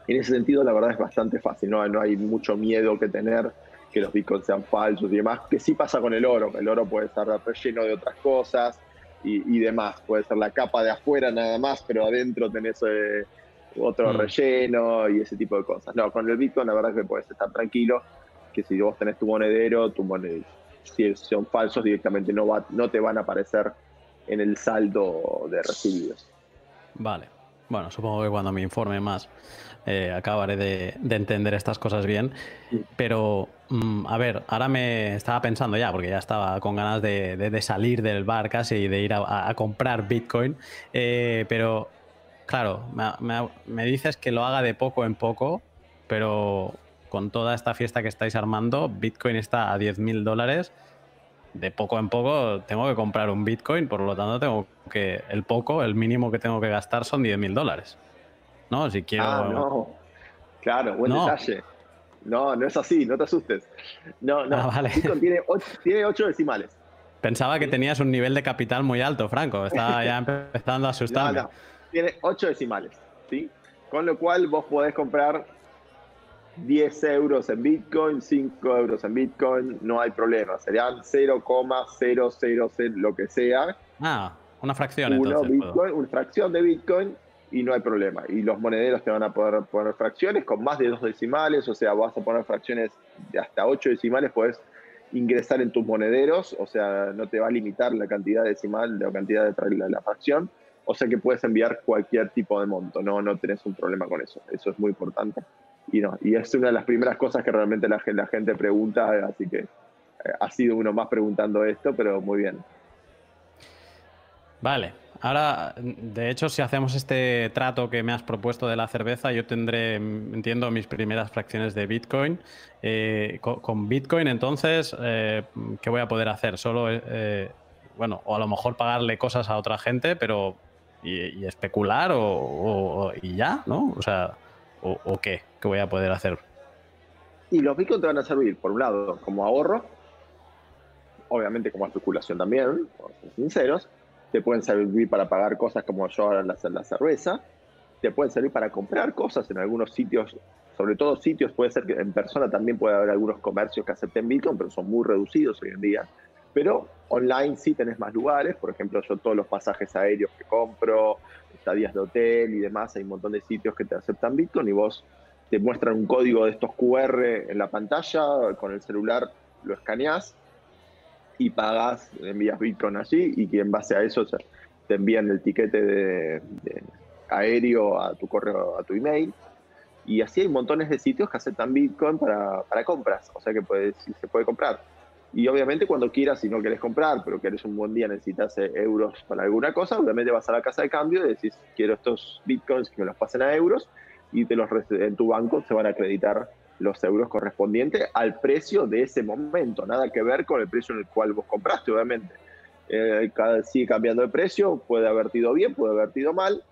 En ese sentido, la verdad es bastante fácil, no hay mucho miedo que tener que los bitcoins sean falsos y demás, que sí pasa con el oro, que el oro puede estar relleno de otras cosas y demás, puede ser la capa de afuera nada más, pero adentro tenés otro relleno y ese tipo de cosas. No, con el Bitcoin la verdad es que podés estar tranquilo, que si vos tenés tu monedero, si son falsos directamente no te van a aparecer en el saldo de recibidos. Vale. Bueno, supongo que cuando me informe más acabaré de entender estas cosas bien. Pero, a ver, ahora me estaba pensando ya, porque ya estaba con ganas de salir del bar casi y de ir a comprar Bitcoin. Pero claro, me dices que lo haga de poco en poco, pero con toda esta fiesta que estáis armando, Bitcoin está a $10.000. De poco en poco tengo que comprar un Bitcoin, por lo tanto el mínimo que tengo que gastar son $10.000. ¿No? Si quiero... Ah, no. Claro, buen detalle. No es así, no te asustes. No. Ah, vale. Bitcoin tiene 8 decimales. Pensaba que tenías un nivel de capital muy alto, Franco. Estaba ya empezando a asustarme. No. Tiene 8 decimales, ¿sí? Con lo cual vos podés comprar 10 euros en Bitcoin, 5 euros en Bitcoin, no hay problema. Serían 0,000 lo que sea. Ah, una fracción entonces. Una fracción de Bitcoin y no hay problema. Y los monederos te van a poder poner fracciones con más de 2 decimales, o sea, vas a poner fracciones de hasta 8 decimales, puedes ingresar en tus monederos, o sea, no te va a limitar la cantidad decimal o cantidad de la fracción, o sea que puedes enviar cualquier tipo de monto, no tenés un problema con eso, eso es muy importante. Y es una de las primeras cosas que realmente la gente pregunta, así que ha sido uno más preguntando esto, pero muy bien. Vale, ahora, de hecho, si hacemos este trato que me has propuesto de la cerveza, yo tendré, entiendo, mis primeras fracciones de Bitcoin. Con Bitcoin, entonces, ¿qué voy a poder hacer? Solo, bueno, o a lo mejor pagarle cosas a otra gente, pero y especular y ya, ¿no? O sea, ¿o qué? ¿Qué voy a poder hacer? Y los Bitcoin te van a servir, por un lado, como ahorro, obviamente como especulación también, por ser sinceros. Te pueden servir para pagar cosas como yo ahora la cerveza. Te pueden servir para comprar cosas en algunos sitios, sobre todo sitios, puede ser que en persona también puede haber algunos comercios que acepten Bitcoin, pero son muy reducidos hoy en día. Pero online sí tenés más lugares, por ejemplo, yo todos los pasajes aéreos que compro, estadías de hotel y demás, hay un montón de sitios que te aceptan Bitcoin y vos te muestran un código de estos QR en la pantalla, con el celular lo escaneás, y pagas, envías Bitcoin allí y en base a eso te envían el tiquete de aéreo a tu correo, a tu email. Y así hay montones de sitios que aceptan Bitcoin para compras, o sea que se puede comprar. Y obviamente cuando quieras, si no querés comprar, pero querés un buen día, necesitas euros para alguna cosa, obviamente vas a la casa de cambio y decís, quiero estos Bitcoins que me los pasen a euros y en tu banco se van a acreditar los euros correspondientes al precio de ese momento, nada que ver con el precio en el cual vos compraste, obviamente. Sigue cambiando de precio, puede haber ido bien, puede haber ido mal,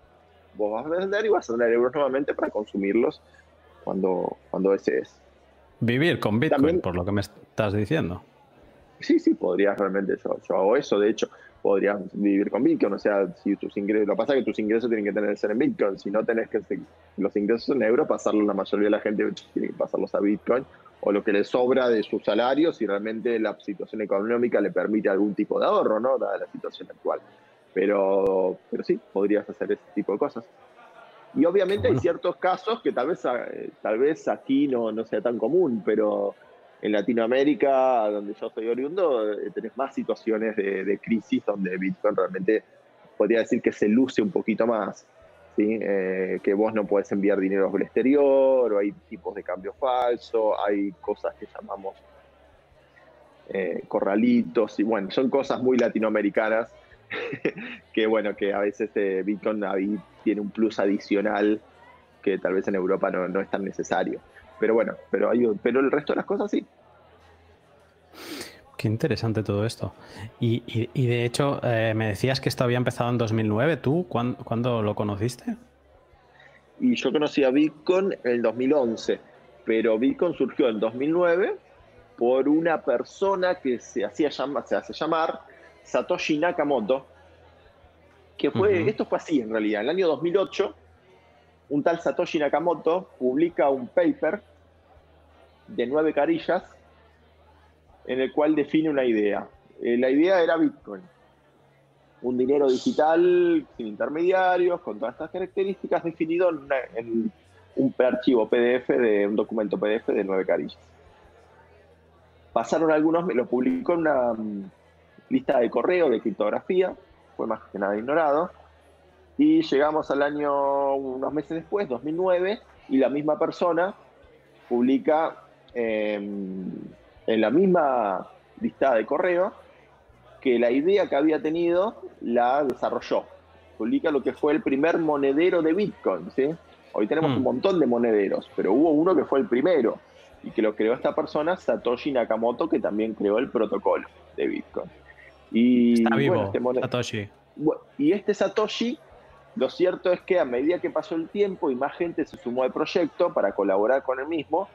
vos vas a vender y vas a tener euros nuevamente para consumirlos cuando ese es. Vivir con Bitcoin, también, por lo que me estás diciendo. Sí, podrías realmente, yo hago eso, de hecho, podrías vivir con Bitcoin, o sea, si tus ingresos, lo que pasa es que tus ingresos tienen que tener que ser en Bitcoin, si no tenés que los ingresos en euros, pasarlos, la mayoría de la gente tiene que pasarlos a Bitcoin, o lo que le sobra de sus salarios, si realmente la situación económica le permite algún tipo de ahorro, ¿no? Dada la situación actual. Pero sí, podrías hacer ese tipo de cosas. Y obviamente hay ciertos casos que tal vez aquí no sea tan común, pero en Latinoamérica, donde yo soy oriundo, tenés más situaciones de crisis donde Bitcoin realmente podría decir que se luce un poquito más, ¿sí? Que vos no podés enviar dinero al exterior, o hay tipos de cambio falso, hay cosas que llamamos corralitos, y bueno, son cosas muy latinoamericanas que bueno, que a veces Bitcoin ahí tiene un plus adicional que tal vez en Europa no es tan necesario. Pero bueno, pero el resto de las cosas sí. Qué interesante todo esto. Y de hecho, me decías que esto había empezado en 2009. ¿Tú cuándo lo conociste? Y yo conocí a Bitcoin en el 2011, pero Bitcoin surgió en 2009 por una persona que se hace llamar Satoshi Nakamoto, que fue, esto fue así en realidad, en el año 2008, un tal Satoshi Nakamoto publica un paper de 9 carillas en el cual define una idea. La idea era Bitcoin, un dinero digital sin intermediarios, con todas estas características, definido en un archivo PDF, un documento PDF de 9 carillas. Pasaron algunos, lo publicó en una lista de correo de criptografía, fue más que nada ignorado, y llegamos al año, unos meses después, 2009, y la misma persona publica en la misma lista de correo que la idea que había tenido la desarrolló. Publica lo que fue el primer monedero de Bitcoin, ¿sí? Hoy tenemos un montón de monederos, pero hubo uno que fue el primero y que lo creó esta persona, Satoshi Nakamoto, que también creó el protocolo de Bitcoin. Y, está vivo, bueno, Satoshi. Y este Satoshi, lo cierto es que a medida que pasó el tiempo y más gente se sumó al proyecto para colaborar con él mismo,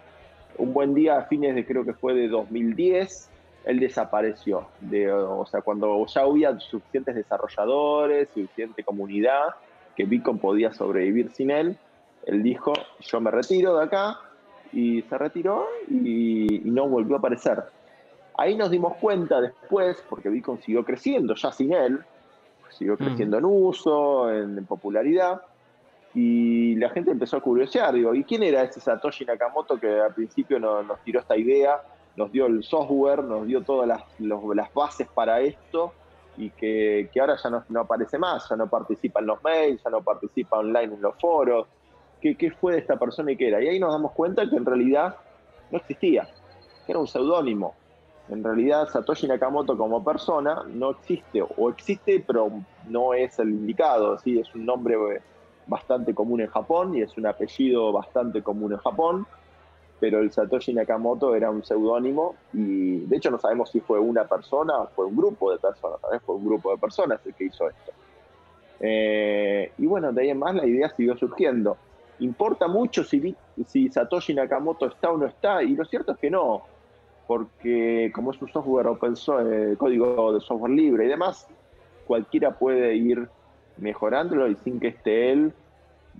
un buen día a fines de, creo que fue de 2010, él desapareció. O sea, cuando ya había suficientes desarrolladores, suficiente comunidad, que Bitcoin podía sobrevivir sin él, él dijo, yo me retiro de acá, y se retiró y no volvió a aparecer. Ahí nos dimos cuenta después, porque Bitcoin siguió creciendo ya sin él, siguió creciendo en uso, en popularidad, Y la gente empezó a curiosear, digo, ¿y quién era ese Satoshi Nakamoto que al principio nos tiró esta idea, nos dio el software, nos dio todas las bases para esto, y que ahora ya no aparece más, ya no participa en los mails, ya no participa online en los foros? ¿Qué fue de esta persona y qué era? Y ahí nos damos cuenta que en realidad no existía, que era un seudónimo. En realidad Satoshi Nakamoto como persona no existe, o existe pero no es el indicado, ¿sí? Es un nombre bastante común en Japón y es un apellido bastante común en Japón, pero el Satoshi Nakamoto era un seudónimo y de hecho no sabemos si fue una persona o fue un grupo de personas, tal vez fue un grupo de personas el que hizo esto. Y bueno, de ahí en más la idea siguió surgiendo. Importa mucho si Satoshi Nakamoto está o no está, y lo cierto es que no, porque como es un software open source, código de software libre y demás, cualquiera puede ir mejorándolo y sin que esté él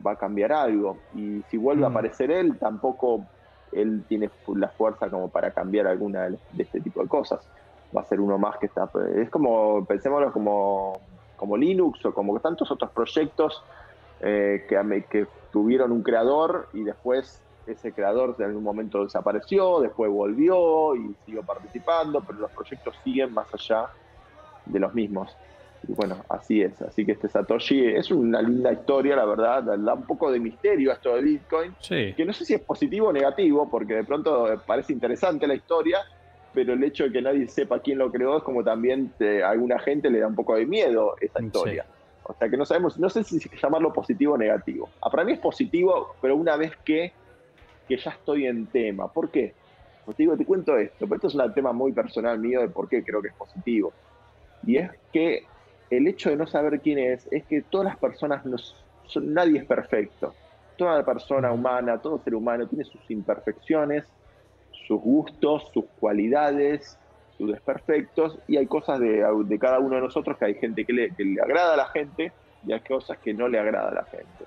va a cambiar algo, y si vuelve a aparecer él, tampoco él tiene la fuerza como para cambiar alguna de este tipo de cosas. Va a ser uno más que está, es como, pensémoslo como Linux o como tantos otros proyectos que tuvieron un creador y después ese creador en algún momento desapareció, después volvió y siguió participando, pero los proyectos siguen más allá de los mismos. Y bueno, así es. Así que este Satoshi es una linda historia, la verdad. Da un poco de misterio a esto de Bitcoin. Sí. Que no sé si es positivo o negativo, porque de pronto parece interesante la historia, pero el hecho de que nadie sepa quién lo creó es como también a alguna gente le da un poco de miedo esa historia. Sí. O sea que no sabemos, no sé si llamarlo positivo o negativo. Para mí es positivo, pero una vez que ya estoy en tema. ¿Por qué? Pues te cuento esto, pero esto es un tema muy personal mío de por qué creo que es positivo. Y es que el hecho de no saber quién es que todas las personas, nadie es perfecto. Toda persona humana, todo ser humano tiene sus imperfecciones, sus gustos, sus cualidades, sus desperfectos, y hay cosas de cada uno de nosotros que hay gente que le agrada a la gente y hay cosas que no le agrada a la gente.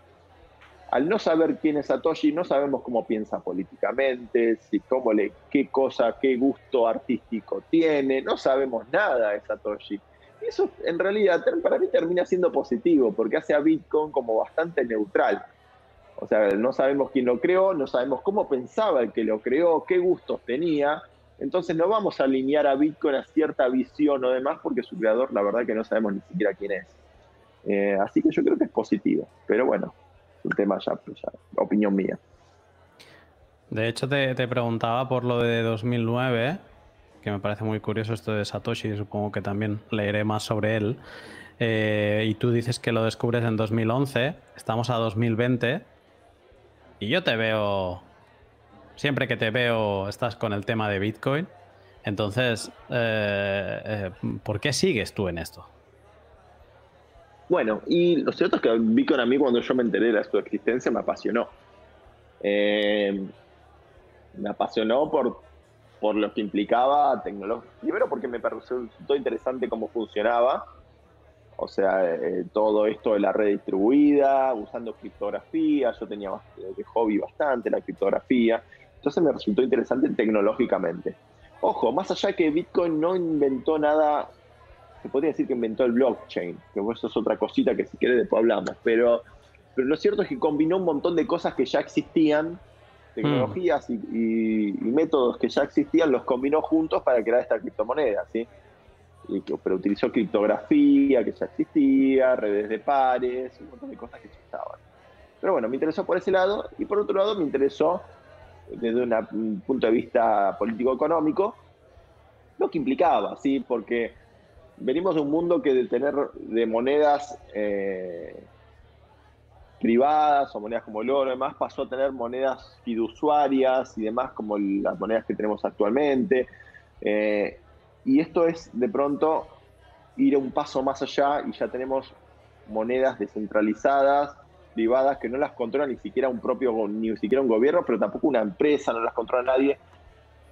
Al no saber quién es Satoshi, no sabemos cómo piensa políticamente, qué gusto artístico tiene, no sabemos nada de Satoshi. Eso en realidad para mí termina siendo positivo, porque hace a Bitcoin como bastante neutral. O sea, no sabemos quién lo creó, no sabemos cómo pensaba el que lo creó, qué gustos tenía. Entonces no vamos a alinear a Bitcoin a cierta visión o demás, porque su creador la verdad que no sabemos ni siquiera quién es. Así que yo creo que es positivo, pero bueno, es un tema ya opinión mía. De hecho te preguntaba por lo de 2009, ¿eh? Que me parece muy curioso esto de Satoshi, supongo que también leeré más sobre él. Y tú dices que lo descubres en 2011, estamos a 2020, y yo te veo, siempre que te veo estás con el tema de Bitcoin, entonces, ¿por qué sigues tú en esto? Bueno, y lo cierto es que Bitcoin a mí, cuando yo me enteré de su existencia, me apasionó. Me apasionó por lo que implicaba tecnología. Primero porque me resultó interesante cómo funcionaba, o sea, todo esto de la red distribuida, usando criptografía. Yo tenía de hobby bastante la criptografía, entonces me resultó interesante tecnológicamente. Ojo, más allá que Bitcoin no inventó nada, se podría decir que inventó el blockchain, que eso es otra cosita que si quieres después hablamos, pero lo cierto es que combinó un montón de cosas que ya existían, tecnologías y métodos que ya existían, los combinó juntos para crear esta criptomoneda, ¿sí? Pero utilizó criptografía que ya existía, redes de pares, un montón de cosas que ya estaban. Pero bueno, me interesó por ese lado, y por otro lado me interesó desde un punto de vista político-económico lo que implicaba, ¿sí? Porque venimos de un mundo que de tener de monedas privadas o monedas como el oro y demás, pasó a tener monedas fiduciarias y demás, como las monedas que tenemos actualmente. Y esto es, de pronto, ir un paso más allá, y ya tenemos monedas descentralizadas, privadas, que no las controla ni siquiera un gobierno, pero tampoco una empresa, no las controla nadie.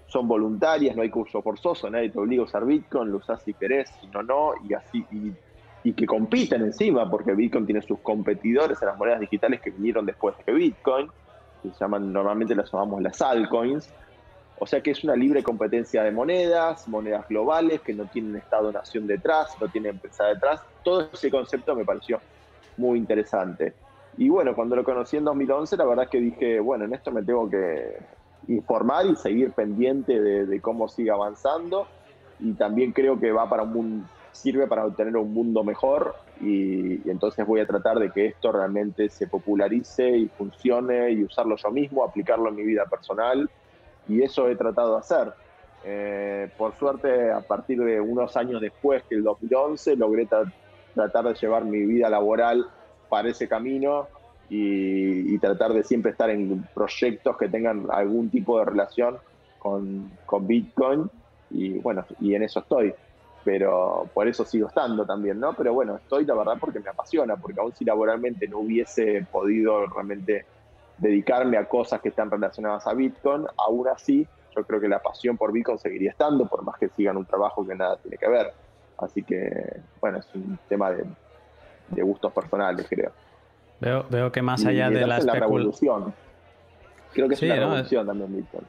Son voluntarias, no hay curso forzoso, nadie te obliga a usar Bitcoin, lo usás si querés, si no, no, y así. Y que compiten encima, porque Bitcoin tiene sus competidores en las monedas digitales que vinieron después de Bitcoin, que se llaman, normalmente las llamamos las altcoins. O sea que es una libre competencia de monedas globales que no tienen Estado-nación detrás, no tienen empresa detrás. Todo ese concepto me pareció muy interesante. Y bueno, cuando lo conocí en 2011, la verdad es que dije, bueno, en esto me tengo que informar y seguir pendiente de cómo sigue avanzando. Y también creo que va para un mundo, sirve para obtener un mundo mejor, y entonces voy a tratar de que esto realmente se popularice y funcione, y usarlo yo mismo, aplicarlo en mi vida personal, y eso he tratado de hacer. Por suerte, a partir de unos años después, que el 2011, logré tratar de llevar mi vida laboral para ese camino, y tratar de siempre estar en proyectos que tengan algún tipo de relación con Bitcoin, y bueno, y en eso estoy. Pero por eso sigo estando también, ¿no? Pero bueno, estoy, la verdad, porque me apasiona, porque aún si laboralmente no hubiese podido realmente dedicarme a cosas que están relacionadas a Bitcoin, aún así yo creo que la pasión por Bitcoin seguiría estando, por más que sigan un trabajo que nada tiene que ver. Así que, bueno, es un tema de gustos personales, creo. Veo que más allá de la especulación. Creo que es una revolución también, Bitcoin.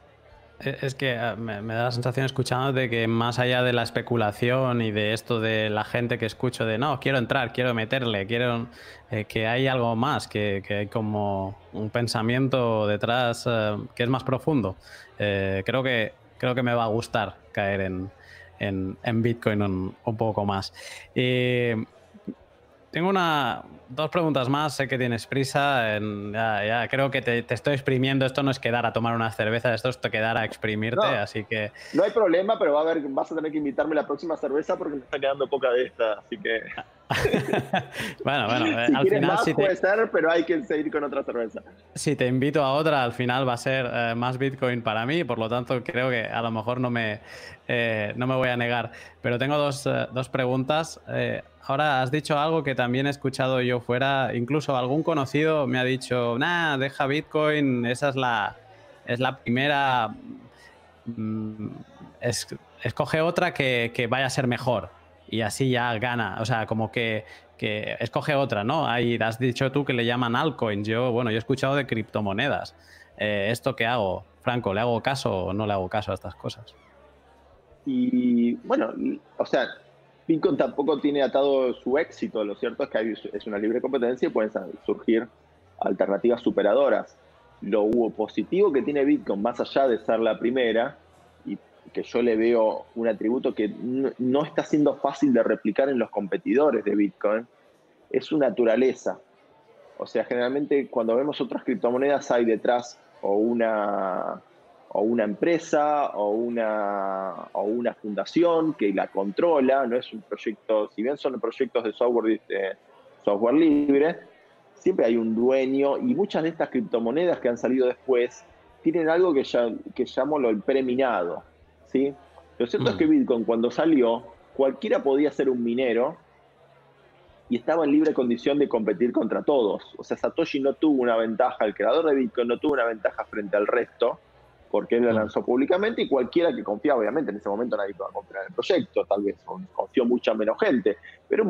Es que me da la sensación escuchando de que más allá de la especulación y de esto de la gente que escucho de no, quiero entrar, quiero meterle, quiero que hay algo más, que hay como un pensamiento detrás que es más profundo. Creo que me va a gustar caer en Bitcoin un poco más. Tengo dos preguntas más, sé que tienes prisa, ya creo que te estoy exprimiendo, esto no es quedar a tomar una cerveza, esto es quedar a exprimirte, no, así que... No hay problema, pero vas a tener que invitarme la próxima cerveza porque me está quedando poca de esta, así que... bueno, si al final más, puede ser, pero hay que seguir con otra cerveza. Si te invito a otra, al final va a ser más Bitcoin para mí, por lo tanto creo que a lo mejor no me voy a negar. Pero tengo dos preguntas. Ahora has dicho algo que también he escuchado yo fuera, incluso algún conocido me ha dicho, nah, deja Bitcoin, esa es la primera, escoge otra que vaya a ser mejor. Y así ya gana, o sea, como que escoge otra, ¿no? Ahí has dicho tú que le llaman altcoins. Yo he escuchado de criptomonedas. ¿Esto qué hago, Franco? ¿Le hago caso o no le hago caso a estas cosas? Y bueno, o sea, Bitcoin tampoco tiene atado su éxito. Lo cierto es que es una libre competencia y pueden surgir alternativas superadoras. Lo positivo que tiene Bitcoin, más allá de ser la primera, que yo le veo un atributo que no está siendo fácil de replicar en los competidores de Bitcoin, es su naturaleza. O sea, generalmente cuando vemos otras criptomonedas hay detrás o una empresa o una fundación que la controla, no es un proyecto, si bien son proyectos de software libre, siempre hay un dueño, y muchas de estas criptomonedas que han salido después tienen algo que llamo el preminado. ¿Sí? Lo cierto es que Bitcoin, cuando salió, cualquiera podía ser un minero y estaba en libre condición de competir contra todos. O sea, Satoshi no tuvo una ventaja, el creador de Bitcoin no tuvo una ventaja frente al resto, porque él la lanzó públicamente, y cualquiera que confiaba, obviamente en ese momento nadie iba a confiar en el proyecto, tal vez confió mucha menos gente, pero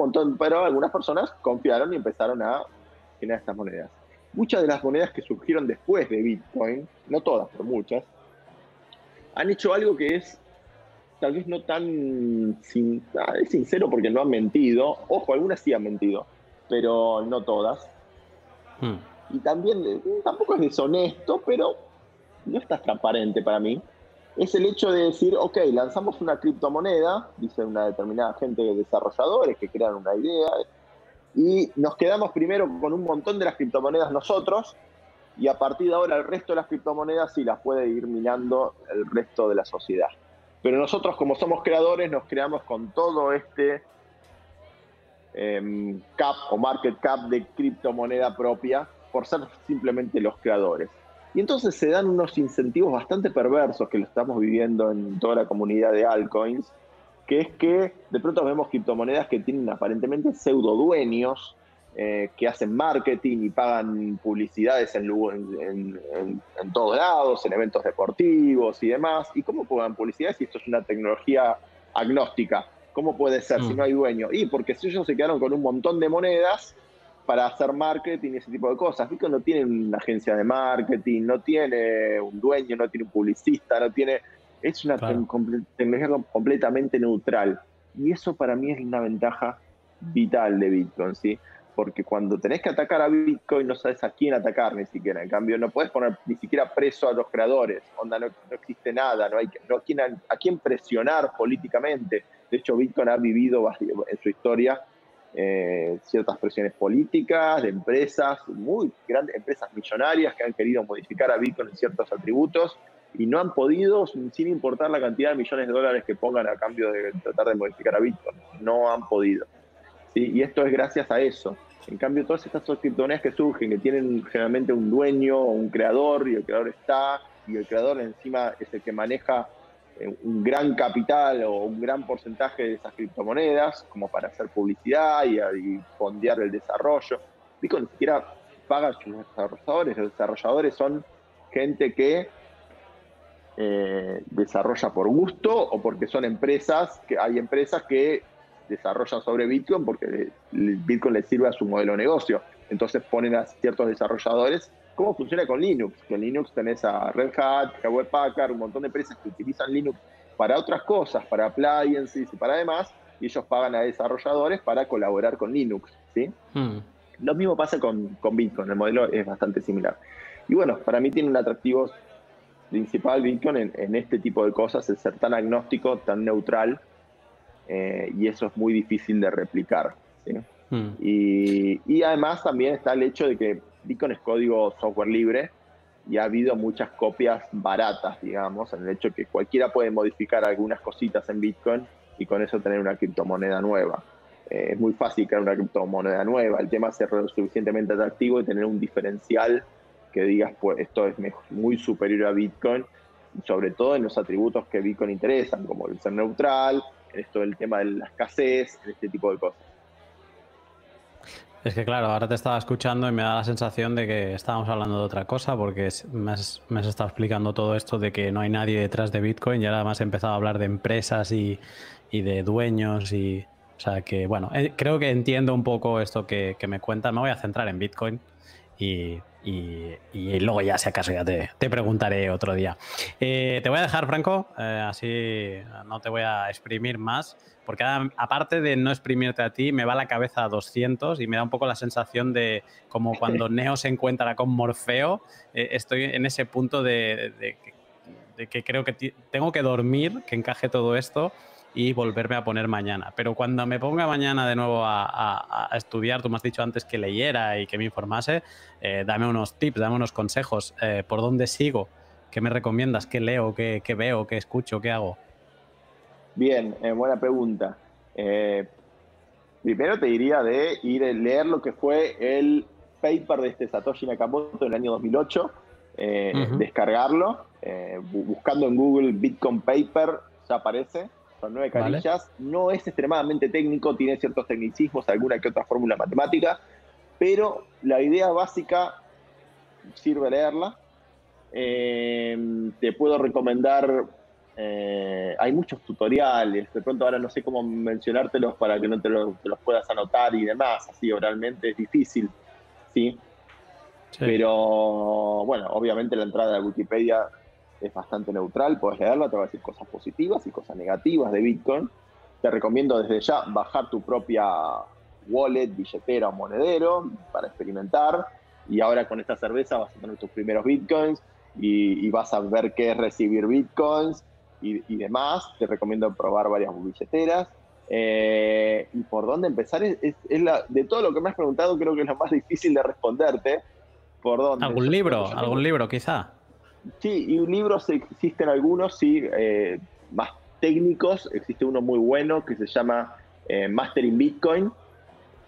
algunas personas confiaron y empezaron a generar estas monedas. Muchas de las monedas que surgieron después de Bitcoin, no todas, pero muchas, han hecho algo que es tal vez no tan sincero, porque no han mentido. Ojo, algunas sí han mentido, pero no todas. Y también tampoco es deshonesto, pero no está transparente para mí. Es el hecho de decir, ok, lanzamos una criptomoneda, dice una determinada gente de desarrolladores que crean una idea, y nos quedamos primero con un montón de las criptomonedas nosotros, y a partir de ahora el resto de las criptomonedas sí las puede ir minando el resto de la sociedad. Pero nosotros, como somos creadores, nos creamos con todo este cap o market cap de criptomoneda propia por ser simplemente los creadores. Y entonces se dan unos incentivos bastante perversos que lo estamos viviendo en toda la comunidad de altcoins, que es que de pronto vemos criptomonedas que tienen aparentemente pseudo dueños, que hacen marketing y pagan publicidades en todos lados, en eventos deportivos y demás. ¿Y cómo pagan publicidades si esto es una tecnología agnóstica? ¿Cómo puede ser si no hay dueño? Y porque ellos se quedaron con un montón de monedas para hacer marketing y ese tipo de cosas. Bitcoin no tiene una agencia de marketing, no tiene un dueño, no tiene un publicista, no tiene... Es una tecnología completamente neutral. Y eso para mí es una ventaja vital de Bitcoin, ¿sí? porque cuando tenés que atacar a Bitcoin no sabes a quién atacar ni siquiera. En cambio, no podés poner ni siquiera preso a los creadores. Onda, no existe nada, no hay a quién presionar políticamente. De hecho, Bitcoin ha vivido en su historia ciertas presiones políticas, de empresas, muy grandes empresas millonarias que han querido modificar a Bitcoin en ciertos atributos y no han podido, sin importar la cantidad de millones de dólares que pongan a cambio de tratar de modificar a Bitcoin. No han podido. ¿Sí? Y esto es gracias a eso. En cambio, todas estas criptomonedas que surgen, que tienen generalmente un dueño o un creador, y el creador está, y el creador encima es el que maneja un gran capital o un gran porcentaje de esas criptomonedas, como para hacer publicidad y fondear el desarrollo. Bitcoin ni siquiera paga a sus desarrolladores. Los desarrolladores son gente que desarrolla por gusto o porque son empresas, que hay empresas que desarrollan sobre Bitcoin porque Bitcoin les sirve a su modelo de negocio. Entonces ponen a ciertos desarrolladores. ¿Cómo funciona con Linux? Que en Linux tenés a Red Hat, Hewlett Packard, un montón de empresas que utilizan Linux para otras cosas, para appliances y para demás, y ellos pagan a desarrolladores para colaborar con Linux, ¿sí? Lo mismo pasa con Bitcoin, el modelo es bastante similar. Y bueno, para mí tiene un atractivo principal Bitcoin en este tipo de cosas, es ser tan agnóstico, tan neutral, y eso es muy difícil de replicar, ¿sí? Y además también está el hecho de que Bitcoin es código software libre y ha habido muchas copias baratas, digamos, en el hecho que cualquiera puede modificar algunas cositas en Bitcoin y con eso tener una criptomoneda nueva. Es muy fácil crear una criptomoneda nueva, el tema es ser lo suficientemente atractivo y tener un diferencial que digas, pues esto es muy superior a Bitcoin, sobre todo en los atributos que Bitcoin interesan, como el ser neutral, esto del tema de la escasez, este tipo de cosas. Es que claro, ahora te estaba escuchando y me da la sensación de que estábamos hablando de otra cosa porque me has estado explicando todo esto de que no hay nadie detrás de Bitcoin y ahora además he empezado a hablar de empresas y de dueños y... O sea que bueno, creo que entiendo un poco esto que me cuentas. Me voy a centrar en Bitcoin y luego ya si acaso ya te preguntaré otro día. Te voy a dejar, Franco, así no te voy a exprimir más. Porque aparte de no exprimirte a ti, me va la cabeza a 200 y me da un poco la sensación de como cuando Neo se encuentra con Morfeo, estoy en ese punto de que creo que tengo que dormir, que encaje todo esto y volverme a poner mañana. Pero cuando me ponga mañana de nuevo a estudiar, tú me has dicho antes que leyera y que me informase, dame unos tips, dame unos consejos, por dónde sigo, qué me recomiendas, qué leo, qué veo, qué escucho, qué hago. Bien, buena pregunta. Primero te diría de ir a leer lo que fue el paper de este Satoshi Nakamoto en el año 2008, descargarlo, buscando en Google Bitcoin paper, ya aparece, son 9 carillas, ¿vale? No es extremadamente técnico, tiene ciertos tecnicismos, alguna que otra fórmula matemática, pero la idea básica sirve leerla. Te puedo recomendar... hay muchos tutoriales, de pronto ahora no sé cómo mencionártelos para que no te los puedas anotar y demás, así oralmente es difícil, ¿sí? Sí. Pero, bueno, obviamente la entrada de Wikipedia es bastante neutral, puedes leerla, te va a decir cosas positivas y cosas negativas de Bitcoin. Te recomiendo desde ya bajar tu propia wallet, billetera o monedero para experimentar y ahora con esta cerveza vas a tener tus primeros Bitcoins y vas a ver qué es recibir Bitcoins. Y demás, te recomiendo probar varias billeteras. Y por dónde empezar, de todo lo que me has preguntado, creo que es lo más difícil de responderte. ¿Por dónde? ¿Algún libro quizá? Sí, y libros existen algunos, sí, más técnicos. Existe uno muy bueno que se llama Mastering Bitcoin,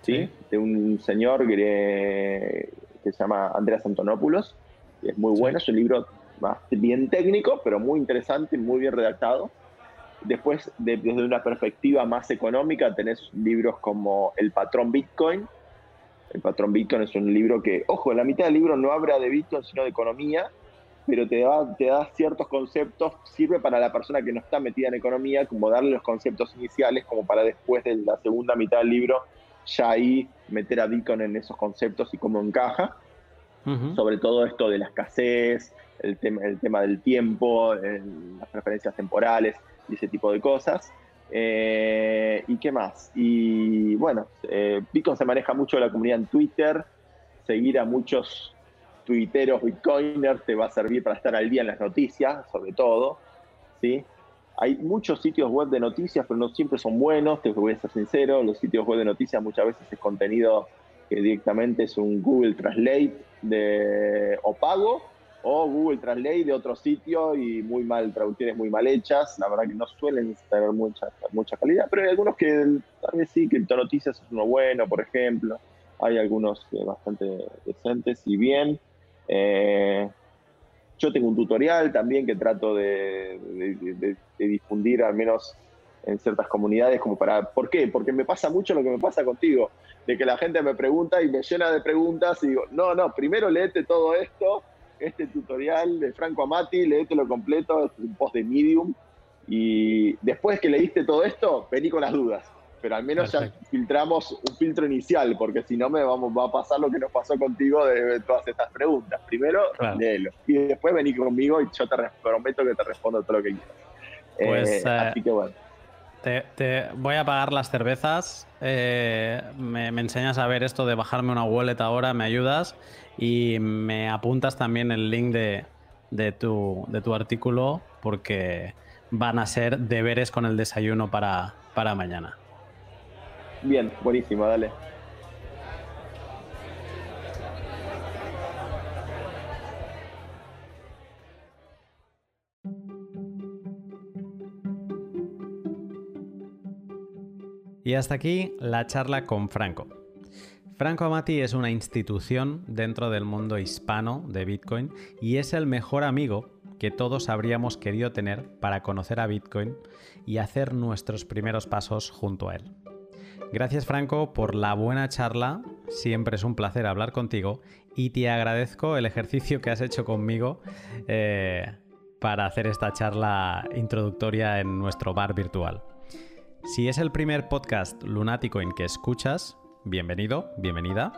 ¿sí? De un señor que se llama Andreas Antonopoulos. Es muy bueno, es un libro... bien técnico, pero muy interesante, muy bien redactado. Después, desde una perspectiva más económica, tenés libros como El Patrón Bitcoin. El Patrón Bitcoin es un libro que, ojo, en la mitad del libro no habla de Bitcoin, sino de economía, pero te da ciertos conceptos, sirve para la persona que no está metida en economía, como darle los conceptos iniciales, como para después de la segunda mitad del libro, ya ahí meter a Bitcoin en esos conceptos y cómo encaja. Sobre todo esto de la escasez, el tema del tiempo, las preferencias temporales y ese tipo de cosas. ¿Y qué más? Y bueno, Bitcoin se maneja mucho la comunidad en Twitter. Seguir a muchos tuiteros bitcoiners te va a servir para estar al día en las noticias, sobre todo, ¿sí? Hay muchos sitios web de noticias, pero no siempre son buenos, te voy a ser sincero. Los sitios web de noticias muchas veces es contenido que directamente es un Google Translate o pago, o Google Translate de otro sitio, y muy mal, traducciones muy mal hechas. La verdad que no suelen tener mucha calidad, pero hay algunos que tal vez sí, Criptonoticias es uno bueno, por ejemplo. Hay algunos bastante decentes y bien. Yo tengo un tutorial también que trato de difundir, al menos en ciertas comunidades, como para... ¿Por qué? Porque me pasa mucho lo que me pasa contigo, de que la gente me pregunta y me llena de preguntas y digo, no, primero léete todo esto, este tutorial de Franco Amati, léete lo completo, es un post de Medium, y después que leíste todo esto, vení con las dudas. Pero al menos perfecto, ya filtramos un filtro inicial, porque si no va a pasar lo que nos pasó contigo de todas estas preguntas. Primero, claro, léelo, y después vení conmigo y yo te prometo que te respondo todo lo que quieras. Pues, así que bueno. Te voy a pagar las cervezas, me enseñas a ver esto de bajarme una wallet ahora, me ayudas, y me apuntas también el link de tu artículo, porque van a ser deberes con el desayuno para mañana. Bien, buenísimo, dale. Y hasta aquí la charla con Franco. Franco Amati es una institución dentro del mundo hispano de Bitcoin y es el mejor amigo que todos habríamos querido tener para conocer a Bitcoin y hacer nuestros primeros pasos junto a él. Gracias, Franco, por la buena charla. Siempre es un placer hablar contigo y te agradezco el ejercicio que has hecho conmigo para hacer esta charla introductoria en nuestro bar virtual. Si es el primer podcast Lunaticoin que escuchas, bienvenido, bienvenida.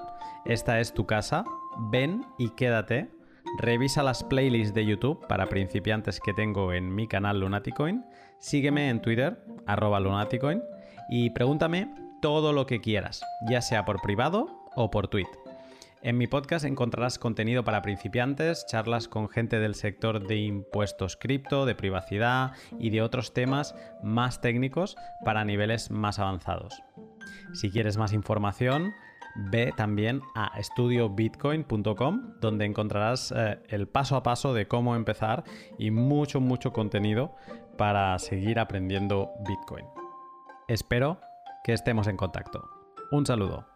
Esta es tu casa. Ven y quédate. Revisa las playlists de YouTube para principiantes que tengo en mi canal Lunaticoin. Sígueme en Twitter, @Lunaticoin, y pregúntame todo lo que quieras, ya sea por privado o por tweet. En mi podcast encontrarás contenido para principiantes, charlas con gente del sector de impuestos cripto, de privacidad y de otros temas más técnicos para niveles más avanzados. Si quieres más información, ve también a estudiobitcoin.com, donde encontrarás el paso a paso de cómo empezar y mucho contenido para seguir aprendiendo Bitcoin. Espero que estemos en contacto. Un saludo.